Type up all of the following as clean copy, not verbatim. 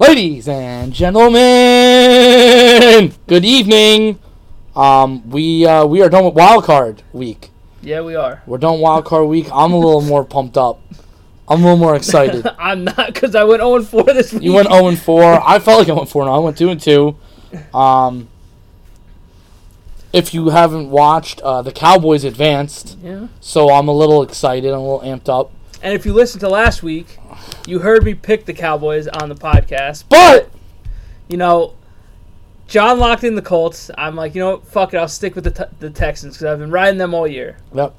Ladies and gentlemen, good evening. We are done with Wild Card Week. Yeah, we are. We're done Wild Card Week. I'm a little more pumped up. I'm a little more excited. I'm not, because I went 0-4 this week. You went 0-4. I felt like I went 4-0. I went 2-2. If you haven't watched, the Cowboys advanced. Yeah. So I'm a little excited. I'm a little amped up. And if you listened to last week, you heard me pick the Cowboys on the podcast. But you know, John locked in the Colts. I'm like, you know what? Fuck it. I'll stick with the Texans because I've been riding them all year. Yep.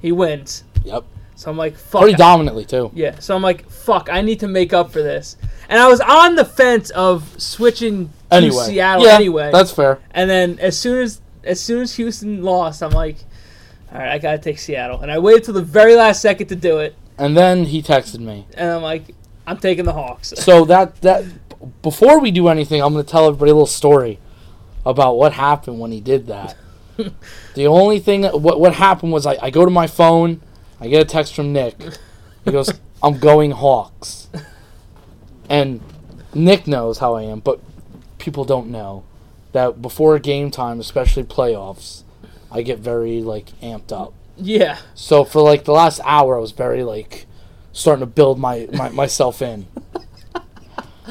He wins. Yep. So I'm like, fuck. Pretty dominantly, too. Yeah. So I'm like, fuck. I need to make up for this. And I was on the fence of switching to Seattle anyway. That's fair. And then as soon as Houston lost, I'm like, all right, I got to take Seattle. And I waited till the very last second to do it. And then he texted me. And I'm like, I'm taking the Hawks. So that before we do anything, I'm going to tell everybody a little story about what happened when he did that. The only thing that what happened was I go to my phone, I get a text from Nick. He goes, I'm going Hawks. And Nick knows how I am, but people don't know that before game time, especially playoffs, I get very, amped up. Yeah. So for, the last hour, I was very, starting to build myself in.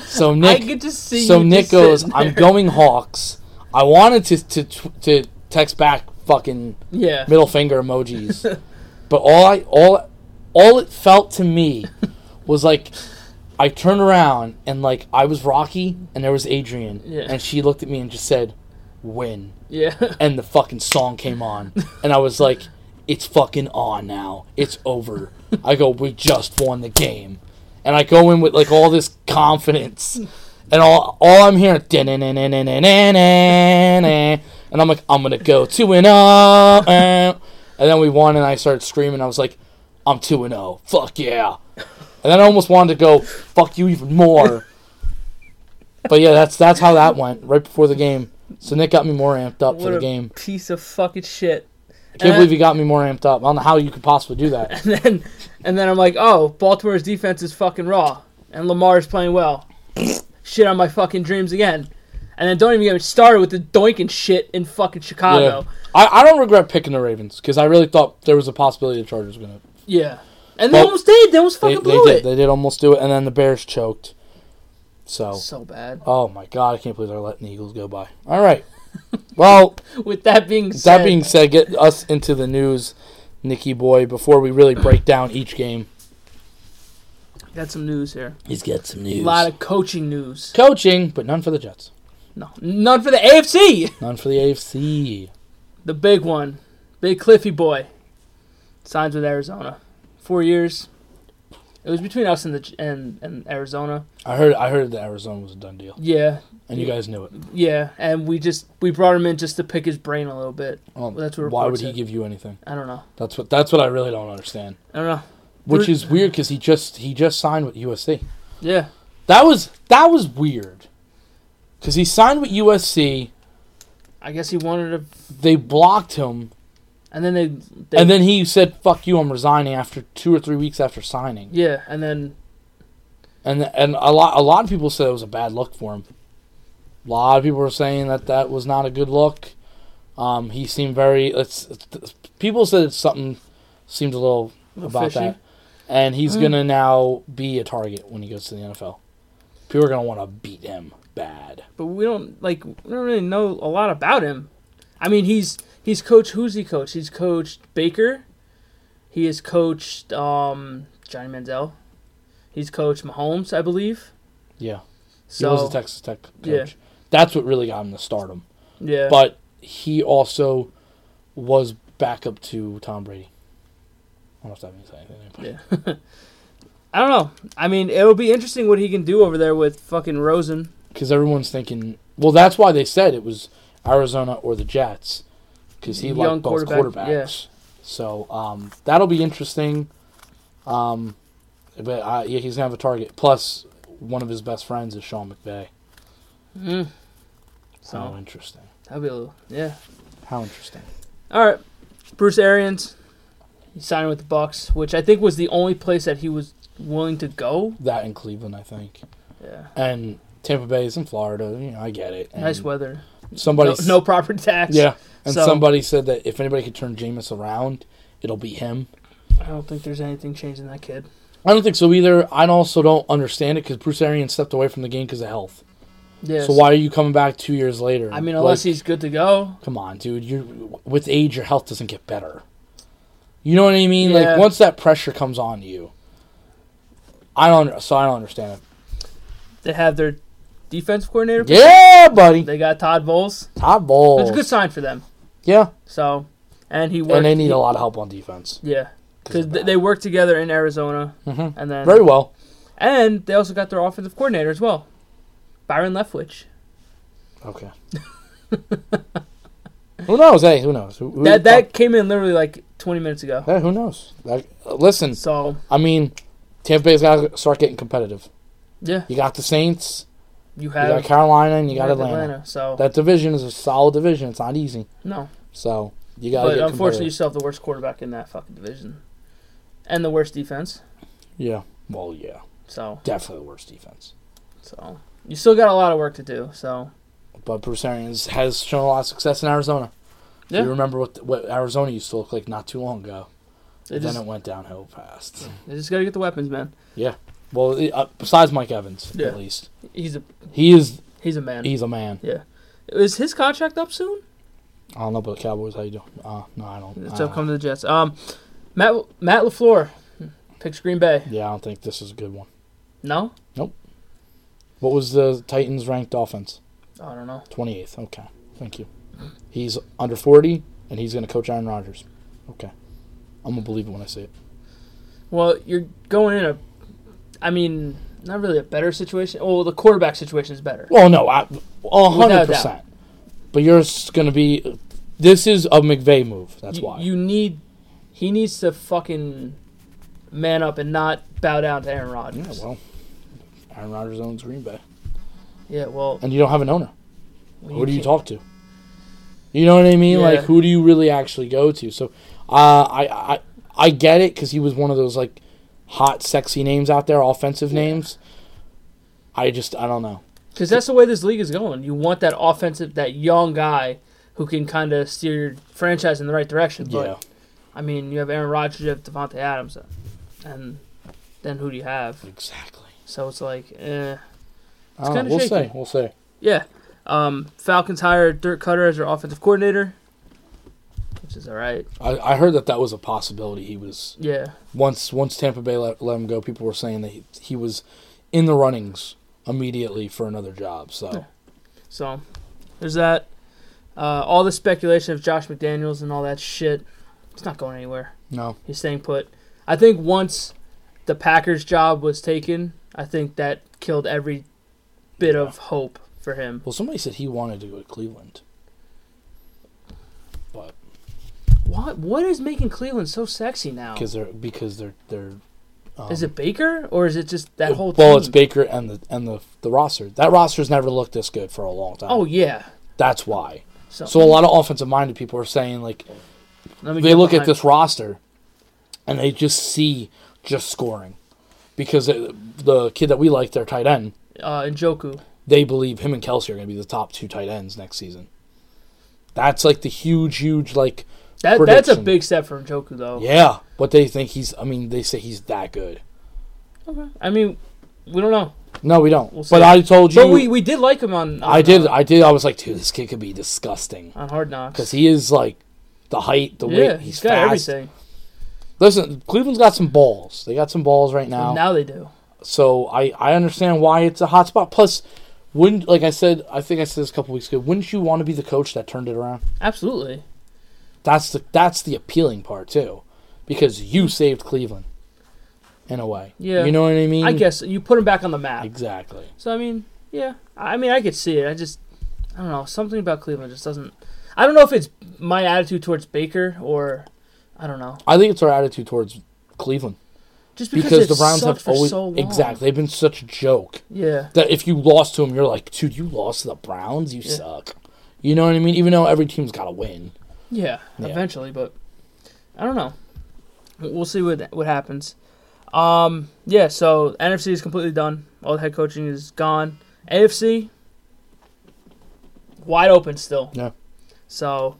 So Nick, I get to see so Nick goes, I'm going Hawks. I wanted to text back fucking middle finger emojis. But all it felt to me was, I turned around, and, I was Rocky, and there was Adrian. Yeah. And she looked at me and just said, win. Yeah. And the fucking song came on. And I was like, it's fucking on now. It's over. I go, we just won the game. And I go in with all this confidence. And all I'm hearing, and I'm like, I'm going to go 2-0. And then we won, and I started screaming. I was like, I'm 2-0. Fuck yeah. And then I almost wanted to go, fuck you even more. But yeah, that's how that went right before the game. So Nick got me more amped up for the game. What a piece of fucking shit. I can't believe he got me more amped up. I don't know how you could possibly do that. And then I'm like, oh, Baltimore's defense is fucking raw. And Lamar's playing well. Shit on my fucking dreams again. And then don't even get me started with the doinking shit in fucking Chicago. Yeah. I don't regret picking the Ravens because I really thought there was a possibility the Chargers were going to. Yeah. And they almost did. They almost fucking blew it. They did almost do it. And then the Bears choked. So bad. Oh, my God. I can't believe they're letting the Eagles go by. All right. Well, with that being said, get us into the news, Nicky boy, before we really break down each game. Got some news here. He's got some news. A lot of coaching news. Coaching, but none for the Jets. No. None for the AFC. None for the AFC. The big one. Big Cliffy boy. Signs with Arizona. 4 years. It was between us and Arizona. I heard that Arizona was a done deal. Yeah. And you guys knew it. Yeah, and we brought him in just to pick his brain a little bit. That's what why would he give you anything? I don't know. That's what I really don't understand. I don't know. Which is weird because he just signed with USC. Yeah. That was weird. Because he signed with USC. I guess he wanted to. They blocked him. And then then he said, "Fuck you, I'm resigning." After 2 or 3 weeks after signing. Yeah, and then. And a lot of people said it was a bad look for him. A lot of people were saying that was not a good look. He seemed very. People said something seemed a little about fishy. That, and he's gonna now be a target when he goes to the NFL. People are gonna want to beat him bad. But we don't really know a lot about him. I mean, He's coached. Who's he coached? He's coached Baker. He has coached Johnny Manziel. He's coached Mahomes, I believe. Yeah. So, he was a Texas Tech coach. Yeah. That's what really got him to stardom. Yeah. But he also was backup to Tom Brady. I don't know if that means anything. Yeah. I don't know. I mean, it'll be interesting what he can do over there with fucking Rosen. Because everyone's thinking, well, that's why they said it was Arizona or the Jets. Because he liked both quarterbacks. Yeah. So that'll be interesting. But he's going to have a target. Plus, one of his best friends is Sean McVay. Mm. So how interesting. That'll be a little, yeah. How interesting. All right. Bruce Arians, he signed with the Bucs, which I think was the only place that he was willing to go. That in Cleveland, I think. Yeah. And Tampa Bay is in Florida. You know, I get it. And nice weather. No property tax. Yeah. And somebody said that if anybody could turn Jameis around, it'll be him. I don't think there's anything changing that kid. I don't think so either. I also don't understand it because Bruce Arians stepped away from the game because of health. Yes. So why are you coming back 2 years later? I mean, unless he's good to go. Come on, dude. With age, your health doesn't get better. You know what I mean? Yeah. Like, once that pressure comes on you, I don't understand it. They have their defensive coordinator. Yeah, buddy. They got Todd Bowles. It's a good sign for them. Yeah. So, and they need a lot of help on defense. Yeah. Because they work together in Arizona, and then very well, and they also got their offensive coordinator as well, Byron Leftwich. Okay. Who knows? Hey, who knows? That came in literally like 20 minutes ago. Yeah, who knows? Listen. So I mean, Tampa Bay's got to start getting competitive. Yeah. You got the Saints. You got Carolina, and you got Atlanta. So that division is a solid division. It's not easy. No. So you got. But unfortunately, you still have the worst quarterback in that fucking division. And the worst defense. Yeah. Well, yeah. So. Definitely the worst defense. So. You still got a lot of work to do, so. But Bruce Arians has shown a lot of success in Arizona. Yeah. You remember what Arizona used to look like not too long ago. Then it went downhill fast. They just got to get the weapons, man. Yeah. Well, besides Mike Evans, at least. He's a man. He's a man. Yeah. Is his contract up soon? I don't know, but the Cowboys, how you doing? No, I don't. It's up coming to the Jets. Matt LaFleur picks Green Bay. Yeah, I don't think this is a good one. No? Nope. What was the Titans' ranked offense? I don't know. 28th. Okay. Thank you. He's under 40, and he's going to coach Aaron Rodgers. Okay. I'm going to believe it when I see it. Well, you're going in not really a better situation. Well, the quarterback situation is better. Well, no, 100%. But yours going to be – this is a McVay move. That's why. He needs to fucking man up and not bow down to Aaron Rodgers. Yeah, well, Aaron Rodgers owns Green Bay. Yeah, well. And you don't have an owner. Who do you talk to? You know what I mean? Yeah. Like, who do you really actually go to? So, I get it because he was one of those, like, hot, sexy names out there, offensive names. I don't know. Because that's the way this league is going. You want that offensive, that young guy who can kind of steer your franchise in the right direction. But yeah. I mean, you have Aaron Rodgers, you have Devontae Adams, and then who do you have? Exactly. So it's like, it's kind of shaky. We'll see. Yeah. Falcons hired Dirk Cutter as their offensive coordinator, which is all right. I heard that was a possibility. He was. Yeah. Once Tampa Bay let him go, people were saying that he was in the runnings immediately for another job. So. Yeah. So, there's that. All the speculation of Josh McDaniels and all that shit. It's not going anywhere. No. He's staying put. I think once the Packers job was taken, I think that killed every bit of hope for him. Well, somebody said he wanted to go to Cleveland. But what is making Cleveland so sexy now? Because they're is it Baker or is it just that whole team? Well, it's Baker and the roster. That roster's never looked this good for a long time. Oh yeah. That's why. So a lot of offensive minded people are saying like they look at this roster, and they just see just scoring. Because the kid that we like, their tight end. Njoku. They believe him and Kelsey are going to be the top two tight ends next season. That's like the huge, like, prediction. That's a big step for Njoku, though. Yeah, but they think they say he's that good. Okay. I mean, we don't know. No, we don't. We'll but I told you. But we did like him on I did. I was like, dude, this kid could be disgusting. On Hard Knocks. Because he is, like, the height, the weight, he's got fast. Everything. Listen, Cleveland's got some balls. They got some balls right now. Now they do. So I understand why it's a hot spot. Plus, I think I said this a couple weeks ago, wouldn't you want to be the coach that turned it around? Absolutely. That's the appealing part too, because you saved Cleveland in a way. Yeah. You know what I mean? I guess you put him back on the map. Exactly. So yeah. I could see it. I don't know. Something about Cleveland just doesn't. I don't know if it's my attitude towards Baker or I don't know. I think it's our attitude towards Cleveland. Just because the Browns have always so long. Exactly. They've been such a joke. Yeah. That if you lost to them, you're like, dude, you lost to the Browns? You suck. You know what I mean? Even though every team's got to win. Yeah, eventually, but I don't know. We'll see what happens. So NFC is completely done. All the head coaching is gone. AFC, wide open still. Yeah. So,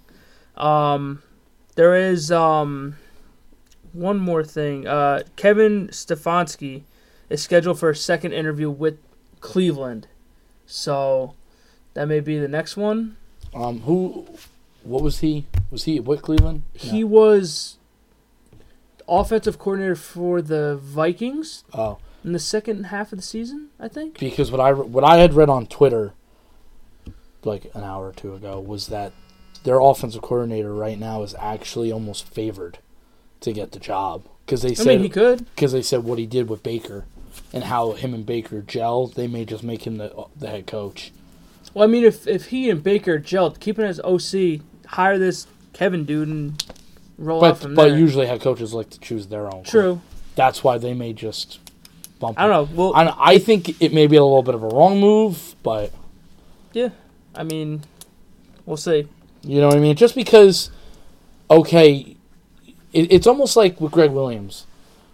there is one more thing. Kevin Stefanski is scheduled for a second interview with Cleveland. So, that may be the next one. What was he? Was he with Cleveland? No. He was offensive coordinator for the Vikings. Oh. In the second half of the season, I think. Because what I had read on Twitter, like an hour or two ago, was that their offensive coordinator right now is actually almost favored to get the job. He could. Because they said what he did with Baker and how him and Baker gel, they may just make him the head coach. Well, I mean, if he and Baker gelled, keep him as OC, hire this Kevin dude and roll out from there. But usually head coaches like to choose their own. True. Coach. That's why they may just bump him. I don't know. Well, I think it may be a little bit of a wrong move, but... Yeah. I mean, we'll see. You know what I mean? Just because, okay, it's almost like with Greg Williams.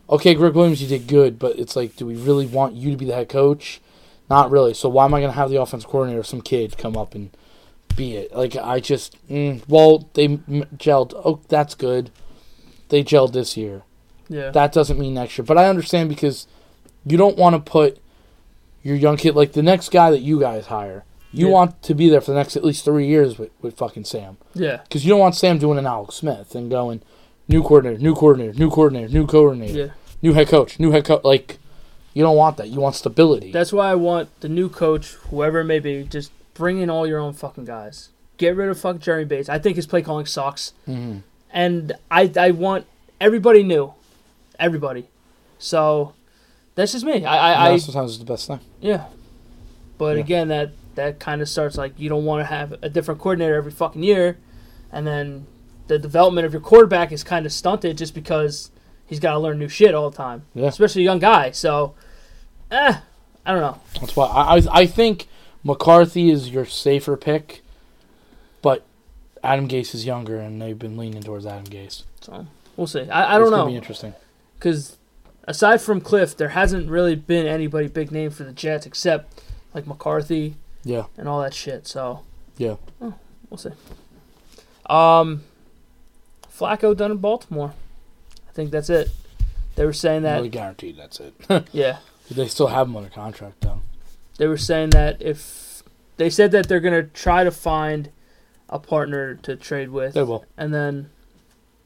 Okay, Greg Williams, you did good, but it's like, do we really want you to be the head coach? Not really. So why am I going to have the offensive coordinator of some kid come up and be it? Like, I just, they gelled. Oh, that's good. They gelled this year. Yeah. That doesn't mean next year. But I understand because you don't want to put your young kid, like the next guy that you guys hire. You want to be there for the next at least 3 years with fucking Sam. Yeah. Because you don't want Sam doing an Alex Smith and going, new coordinator, new coordinator, new coordinator, new coordinator, yeah. New head coach, new head coach. Like, you don't want that. You want stability. That's why I want the new coach, whoever it may be, just bring in all your own fucking guys. Get rid of fucking Jeremy Bates. I think his play calling sucks. Mm-hmm. And I want everybody new. Everybody. So, that's just me. I sometimes it's the best thing. Yeah. But, again, that kind of starts like you don't want to have a different coordinator every fucking year, and then the development of your quarterback is kind of stunted just because he's got to learn new shit all the time, especially a young guy. So, I don't know. That's why I think McCarthy is your safer pick, but Adam Gase is younger, and they've been leaning towards Adam Gase. So we'll see. I don't know. It's going to be interesting. Because aside from Cliff, there hasn't really been anybody big name for the Jets except like McCarthy. Yeah. And all that shit, so. Yeah. Oh, we'll see. Flacco done in Baltimore. I think that's it. They were saying that. Really guaranteed that's it. Yeah. But they still have him under contract, though. They were saying that if. They said that they're going to try to find a partner to trade with. They will. And then.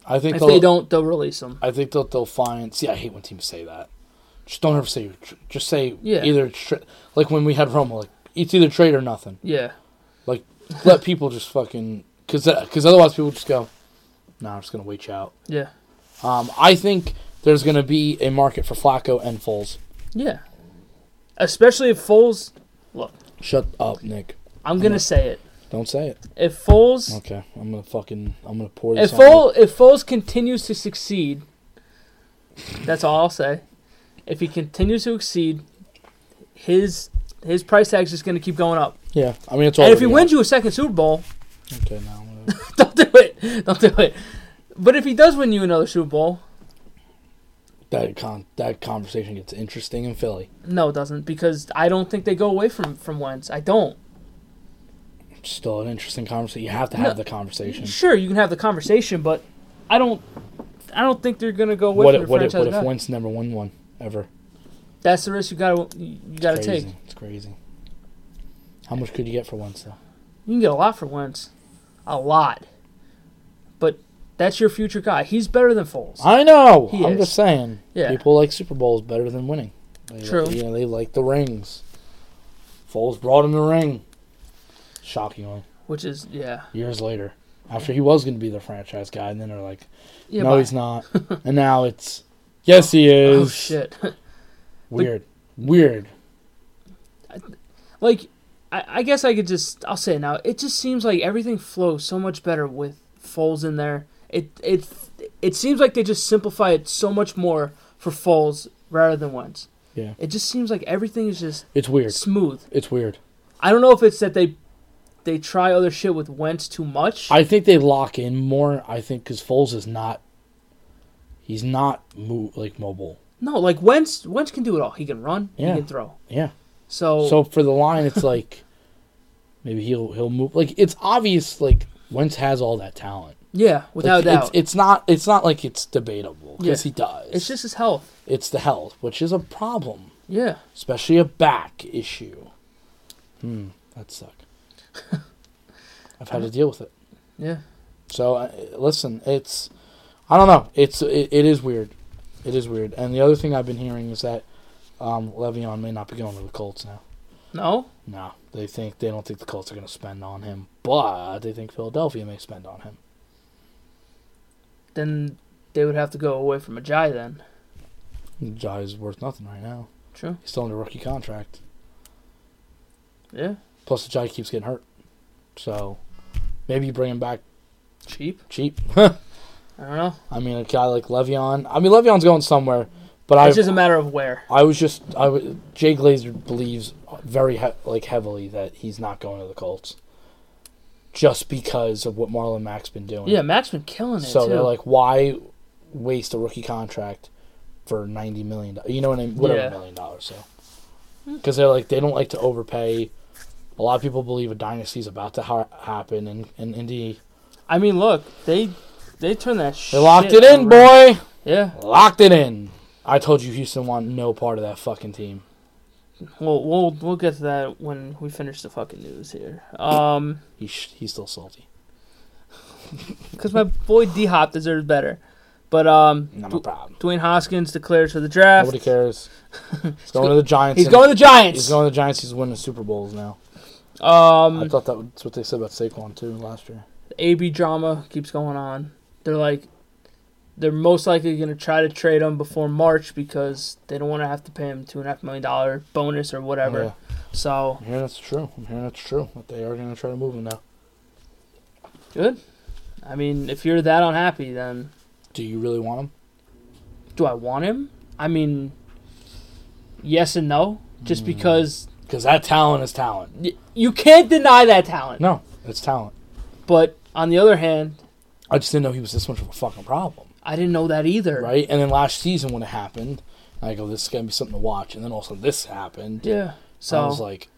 I think if they don't, they'll release him. I think they'll find. See, I hate when teams say that. Just don't ever say. Just say either. Like when we had Romo, like. It's either trade or nothing. Yeah. Like, let people just fucking... Because otherwise people just go, nah, I'm just going to wait you out. Yeah. I think there's going to be a market for Flacco and Foles. Yeah. Especially if Foles... Look. Shut up, Nick. I'm going to say it. Don't say it. If Foles... Okay, I'm going to fucking... I'm going to pour this on you. If Foles continues to succeed, that's all I'll say. If he continues to exceed, his price tag's just going to keep going up. Yeah, I mean, it's all. And if he wins you a second Super Bowl... Okay, now... Don't do it. Don't do it. But if he does win you another Super Bowl... That conversation gets interesting in Philly. No, it doesn't, because I don't think they go away from Wentz. I don't. It's still an interesting conversation. You have to have the conversation. Sure, you can have the conversation, but I don't think they're going to go away from the franchise. What if Wentz never won one, ever? That's the risk you gotta take. It's crazy. How much could you get for Wentz, though? You can get a lot for Wentz. A lot. But that's your future guy. He's better than Foles. I know. I'm just saying. Yeah. People like Super Bowls better than winning. True. They like the rings. Foles brought him the ring. Shockingly. Which is, years later. After he was going to be the franchise guy, and then they're like, no, he's not. And now it's, yes, he is. Oh, shit. Weird. Like, I guess I could just... I'll say it now. It just seems like everything flows so much better with Foles in there. It seems like they just simplify it so much more for Foles rather than Wentz. Yeah. It just seems like everything is just... It's weird. Smooth. It's weird. I don't know if it's that they try other shit with Wentz too much. I think they lock in more, I think, because Foles is not... He's not mobile. No, like Wentz can do it all. He can run. Yeah. He can throw. Yeah. So for the line, it's like maybe he'll move. Like it's obvious. Like Wentz has all that talent. Yeah, without doubt. It's not like it's debatable because he does. It's just his health. It's the health, which is a problem. Yeah, especially a back issue. That sucked. I've had to deal with it. Yeah. So listen, it's I don't know. It is weird. It is weird. And the other thing I've been hearing is that Le'Veon may not be going to the Colts now. No? No. They don't think the Colts are going to spend on him, but they think Philadelphia may spend on him. Then they would have to go away from Ajay then. Ajay is worth nothing right now. True. He's still under rookie contract. Yeah. Plus Ajay keeps getting hurt. So maybe you bring him back cheap. I don't know. I mean, a guy like Le'Veon. I mean, Le'Veon's going somewhere, but it's just a matter of where. Jay Glazer believes heavily that he's not going to the Colts, just because of what Marlon Mack's been doing. Yeah, Mack's been killing it. So too. They're like, why waste a rookie contract for $90 million? You know what I mean? Whatever $1 million. So because they're like they don't like to overpay. A lot of people believe a dynasty's about to happen, and Indy. I mean, look, They turned that shit. They locked it in, boy. Yeah. Locked it in. I told you Houston wanted no part of that fucking team. Well, we'll get to that when we finish the fucking news here. He's still salty. Because my boy D-Hop deserves better. But not my problem. Dwayne Haskins declares for the draft. Nobody cares. He's going to the Giants. He's going to the Giants. He's winning Super Bowls now. I thought that's what they said about Saquon, too, last year. The AB drama keeps going on. They're most likely going to try to trade him before March because they don't want to have to pay him $2.5 million bonus or whatever. Yeah. So I'm hearing that's true. But they are going to try to move him now. Good. I mean, if you're that unhappy, then do you really want him? Do I want him? I mean, yes and no. Just because that talent is talent. You can't deny that talent. No, it's talent. But on the other hand, I just didn't know he was this much of a fucking problem. I didn't know that either. Right? And then last season when it happened, I go, this is going to be something to watch. And then also this happened. Yeah. So I was like,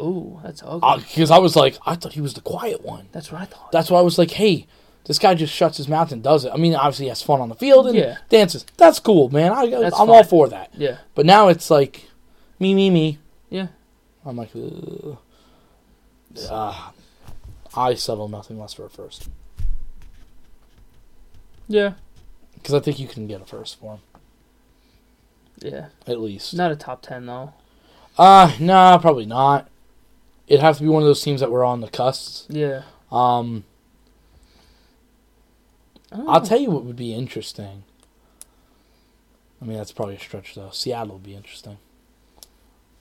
ooh, that's ugly. Because I was like, I thought he was the quiet one. That's what I thought. That's why I was like, hey, this guy just shuts his mouth and does it. I mean, obviously he has fun on the field and dances. That's cool, man. I'm all for that. Yeah. But now it's like, me. Yeah. I'm like, ugh. I settle nothing less for a first. Yeah. Because I think you can get a first for him. Yeah. At least. Not a top 10, though. No, probably not. It'd have to be one of those teams that were on the cusp. Yeah. I'll tell you what would be interesting. I mean, that's probably a stretch, though. Seattle would be interesting.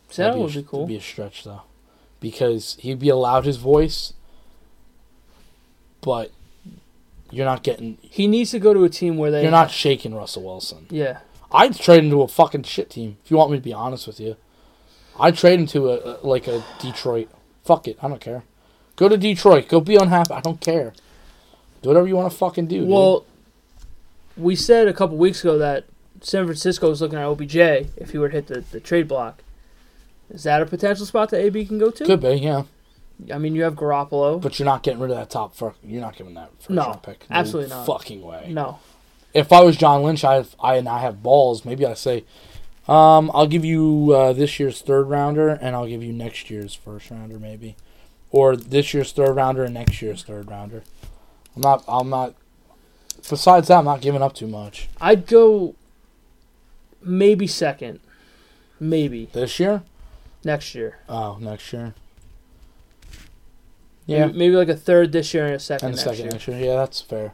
Seattle would be cool. That'd be a stretch, though. Because he'd be allowed his voice, but you're not getting... He needs to go to a team where they... You're not shaking Russell Wilson. Yeah. I'd trade him to a fucking shit team, if you want me to be honest with you. I'd trade him to a Detroit. Fuck it. I don't care. Go to Detroit. Go be unhappy. I don't care. Do whatever you want to fucking do, dude. We said a couple weeks ago that San Francisco was looking at OBJ if he were to hit the trade block. Is that a potential spot that AB can go to? Could be, yeah. I mean, you have Garoppolo. But you're not getting rid of that top first. You're not giving that first round pick. No, absolutely not. Fucking way. No. If I was John Lynch I have balls, maybe I say, I'll give you this year's third rounder, and I'll give you next year's first rounder, maybe. Or this year's third rounder and next year's third rounder. I'm not. Besides that, I'm not giving up too much. I'd go maybe second. Maybe. This year? Next year. Oh, next year. Yeah, maybe like a third this year and a second next year. And a second next year. Yeah, that's fair.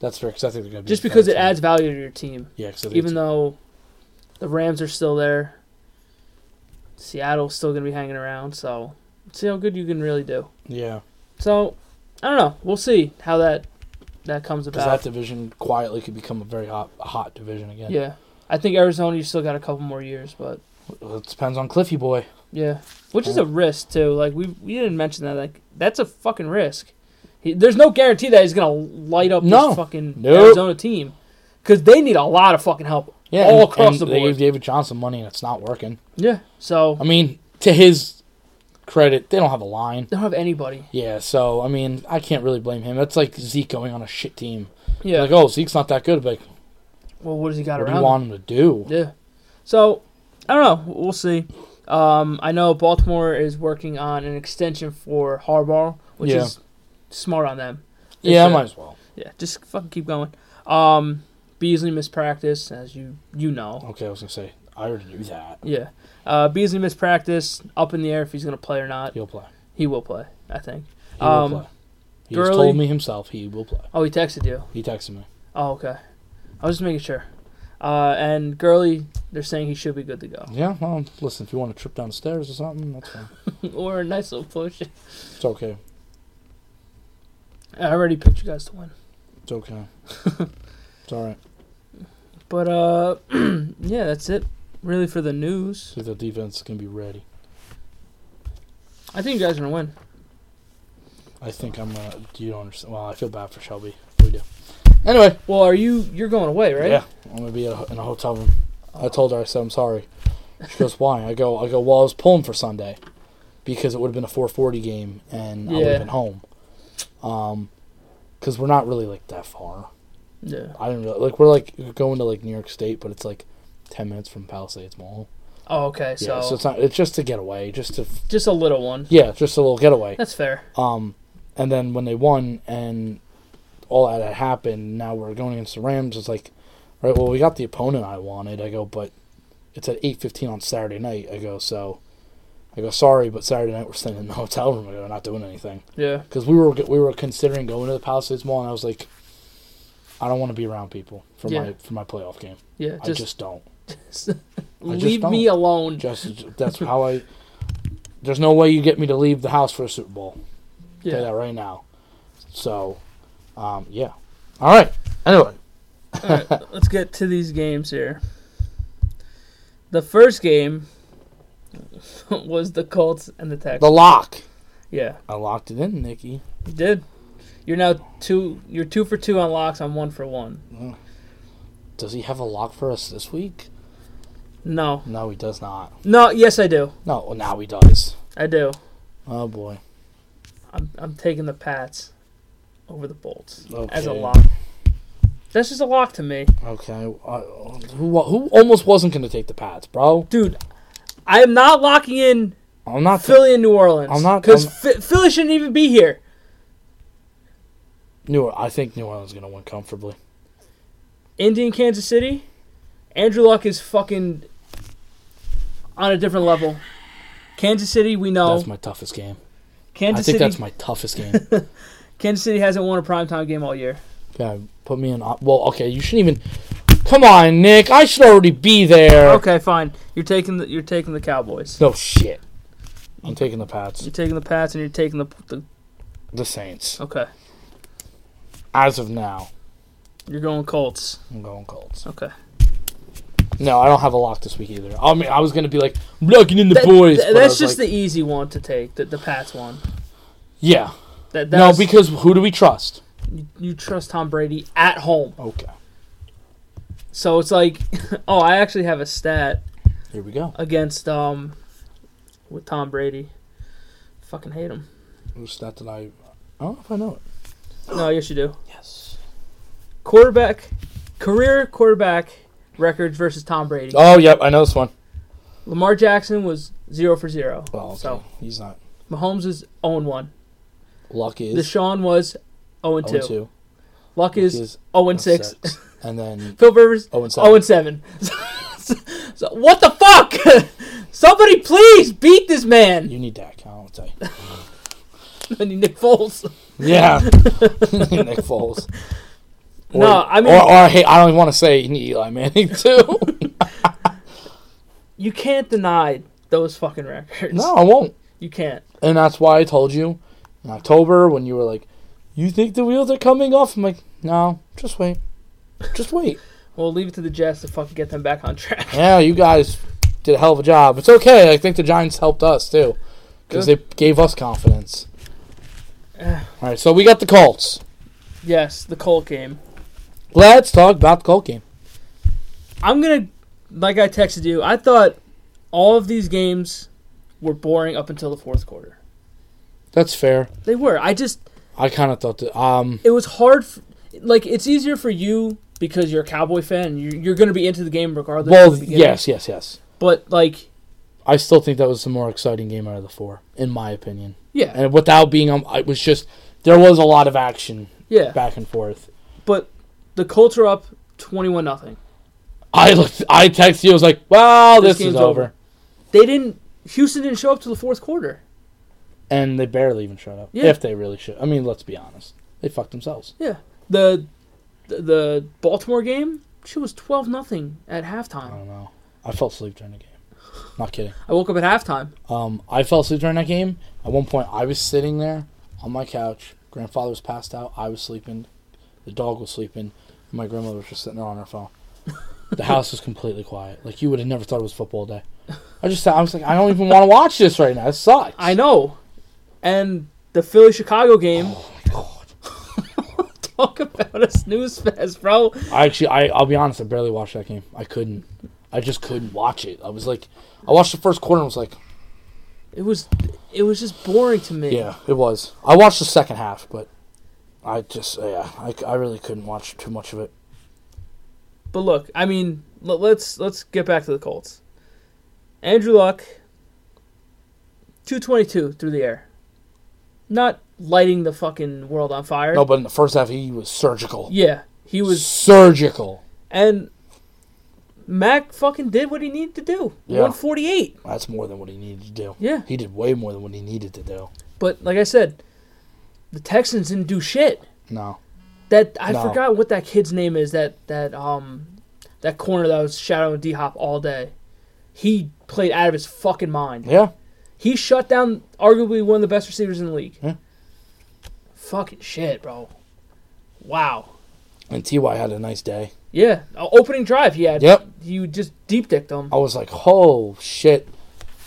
That's fair because I think they're going to be just because it adds value to your team. Yeah, even though the Rams are still there, Seattle's still going to be hanging around. So see how good you can really do. Yeah. So I don't know. We'll see how that comes about. Because that division quietly could become a very hot division again. Yeah, I think Arizona you still got a couple more years, but it depends on Cliffy boy. Yeah, which is a risk, too. Like, we didn't mention that. Like, that's a fucking risk. There's no guarantee that he's going to light up this fucking Arizona team. Because they need a lot of fucking help Yeah, all across the board. They gave David Johnson money, and it's not working. Yeah, so... I mean, to his credit, they don't have a line. They don't have anybody. Yeah, so, I mean, I can't really blame him. That's like Zeke going on a shit team. Yeah. Like, oh, Zeke's not that good. Like, well, what does he got around him? What do you want him to do? Yeah. So, I don't know. We'll see. I know Baltimore is working on an extension for Harbaugh, which is smart on them. Yeah, I might as well. Yeah, just fucking keep going. Beasley mispractice, as you know. Okay, I was going to say, I already knew that. Yeah. Beasley mispractice, up in the air if he's going to play or not. He'll play. He will play, I think. He will play. He has told me himself he will play. Oh, he texted you? He texted me. Oh, okay. I was just making sure. And Gurley, they're saying he should be good to go. Yeah, well, listen, if you want to trip downstairs or something, that's fine. Or a nice little push. It's okay. I already picked you guys to win. It's okay. It's all right. But, yeah, that's it, really, for the news. So the defense can be ready. I think you guys are going to win. I think I'm going to... You don't understand. Well, I feel bad for Shelby. We do. Anyway, well, you're going away, right? Yeah, I'm gonna be in a hotel room. I told her, I said, I'm sorry. She goes, why? I go. Well, I was pulling for Sunday because it would have been a 4:40 game, and I would have been home. Because we're not really like that far. Yeah, I didn't really like. We're like going to like New York State, but it's like 10 minutes from Palisades Mall. Oh, okay. Yeah, so it's not. It's just to get away, just a little one. Yeah, just a little getaway. That's fair. And then when they won and all that had happened, now we're going against the Rams. It's like, all right, well, we got the opponent I wanted. I go, but it's at 8:15 on Saturday night. I go, sorry, but Saturday night we're staying in the hotel room. I go, we're not doing anything. Yeah. Because we were considering going to the Palisades Mall, and I was like, I don't want to be around people for my playoff game. Yeah. I just don't. Leave me alone. That's how I... There's no way you get me to leave the house for a Super Bowl. Yeah. I'll tell you that right now. So... yeah. All right. Anyway. All right. Let's get to these games here. The first game was the Colts and the Texans. The lock. Yeah. I locked it in, Nikki. You did. You're now you're 2 for 2 on locks. I'm 1 for 1. Does he have a lock for us this week? No. No, he does not. No, yes, I do. No, now he does. I do. Oh, boy. I'm taking the Pats over the Bolts as a lock. That's just a lock to me. Okay. Who almost wasn't going to take the Pats, bro? Dude, I am not locking in Philly and New Orleans. I'm not. Because Philly shouldn't even be here. I think New Orleans is going to win comfortably. Indy and Kansas City? Andrew Luck is fucking on a different level. Kansas City, we know. That's my toughest game. That's my toughest game. Kansas City hasn't won a primetime game all year. Yeah, put me in. Well, okay, you shouldn't even. Come on, Nick. I should already be there. Okay, fine. You're taking the Cowboys. No shit. I'm taking the Pats. You're taking the Pats, and you're taking the Saints. Okay. As of now, you're going Colts. I'm going Colts. Okay. No, I don't have a lock this week either. I mean, I was gonna be like, I'm looking in the boys. That's just like, the easy one to take. The Pats one. Yeah. No, because who do we trust? You trust Tom Brady at home. Okay. So it's like, oh, I actually have a stat. Here we go. Against with Tom Brady. Fucking hate him. Who's that that I don't know if I know it. No, yes you do. Yes. Career quarterback records versus Tom Brady. Oh, yep, I know this one. Lamar Jackson was 0 for 0. Well, okay. So he's not. Mahomes is 0-1. Luck is... Deshaun was 0-2. Luck is 0-6. And then... Phil Rivers, 0-7. So, what the fuck? Somebody please beat this man. You need Dak, I don't tell you. I need Nick Foles. Yeah. Nick Foles. Or, no, I mean... Or hey, I don't even want to say you need Eli Manning, too. You can't deny those fucking records. No, I won't. You can't. And that's why I told you... In October, when you were like, you think the wheels are coming off? I'm like, no, just wait. Just wait. We'll leave it to the Jets to fucking get them back on track. Yeah, you guys did a hell of a job. It's okay. I think the Giants helped us, too, because they gave us confidence. All right, so we got the Colts. Yes, the Colt game. Let's talk about the Colt game. I'm going to, like I texted you, I thought all of these games were boring up until the fourth quarter. That's fair. They were. I kind of thought that. It was hard. It's easier for you because you're a Cowboy fan. You're going to be into the game regardless. Well, yes. But, I still think that was the more exciting game out of the four, in my opinion. Yeah. And without being, it was just, there was a lot of action back and forth. But the Colts are up 21-0. I texted you, I was like, well, this is over. Houston didn't show up to the fourth quarter. And they barely even showed up. Yeah. If they really should. I mean, let's be honest. They fucked themselves. Yeah. The Baltimore game, she was 12-0 at halftime. I don't know. I fell asleep during the game. Not kidding. I woke up at halftime. I fell asleep during that game. At one point, I was sitting there on my couch. Grandfather was passed out. I was sleeping. The dog was sleeping. And my grandmother was just sitting there on her phone. The house was completely quiet. You would have never thought it was football day. I was like, I don't even want to watch this right now. It sucks. I know. And the Philly-Chicago game. Oh, my God. Talk about a snooze fest, bro. I'll be honest. I barely watched that game. I just couldn't watch it. I was like, I watched the first quarter and was like... It was just boring to me. Yeah, it was. I watched the second half, but I really couldn't watch too much of it. But look, I mean, let's get back to the Colts. Andrew Luck, 222 through the air. Not lighting the fucking world on fire. No, but in the first half, he was surgical. Yeah, he was... surgical. And... Mac fucking did what he needed to do. Yeah. 148. That's more than what he needed to do. Yeah. He did way more than what he needed to do. But like I said, the Texans didn't do shit. No. I forgot what that kid's name is, that corner that was shadowing D-Hop all day. He played out of his fucking mind. Yeah. He shut down arguably one of the best receivers in the league. Yeah. Fucking shit, bro. Wow. And T.Y. had a nice day. Yeah, opening drive he had. Yep. You just deep-dicked him. I was like, oh, shit.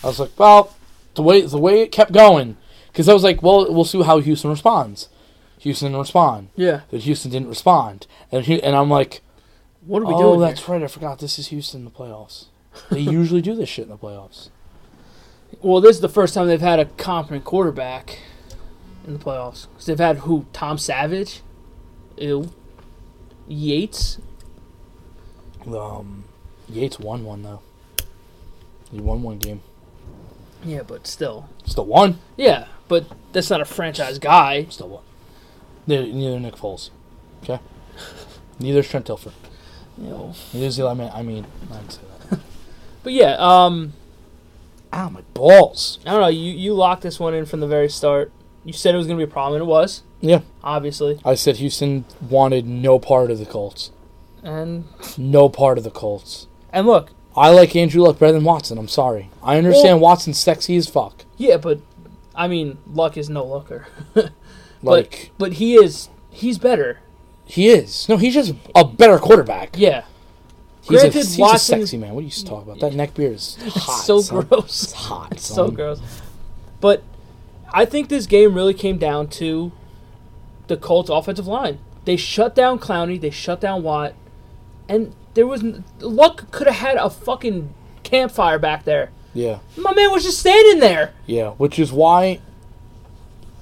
I was like, well, the way it kept going. Because I was like, well, we'll see how Houston responds. Houston didn't respond. Yeah. But Houston didn't respond. And I'm like, what are we doing? Oh, that's here? Right. I forgot this is Houston in the playoffs. They usually do this shit in the playoffs. Well, this is the first time they've had a competent quarterback in the playoffs. Because they've had who? Tom Savage? Ew. Yates? Yates won one, though. He won one game. Yeah, but still. Still won? Yeah, but that's not a franchise guy. Still won. Neither Nick Foles. Okay? Neither is Trent Dilfer. No. Neither is Eli Manning. I didn't say that. But yeah, Ow, my balls. I don't know. You locked this one in from the very start. You said it was going to be a problem, and it was. Yeah. Obviously. I said Houston wanted no part of the Colts. And no part of the Colts. And look. I like Andrew Luck better than Watson. I'm sorry. I understand Watson's sexy as fuck. Yeah, but, Luck is no looker. But he is. He's better. He is. No, he's just a better quarterback. Yeah. He's a sexy man. What are you talking about? That neck beard is hot. It's so gross. It's hot. It's so gross. But I think this game really came down to the Colts' offensive line. They shut down Clowney. They shut down Watt. And there was... Luck could have had a fucking campfire back there. Yeah. My man was just standing there. Yeah, which is why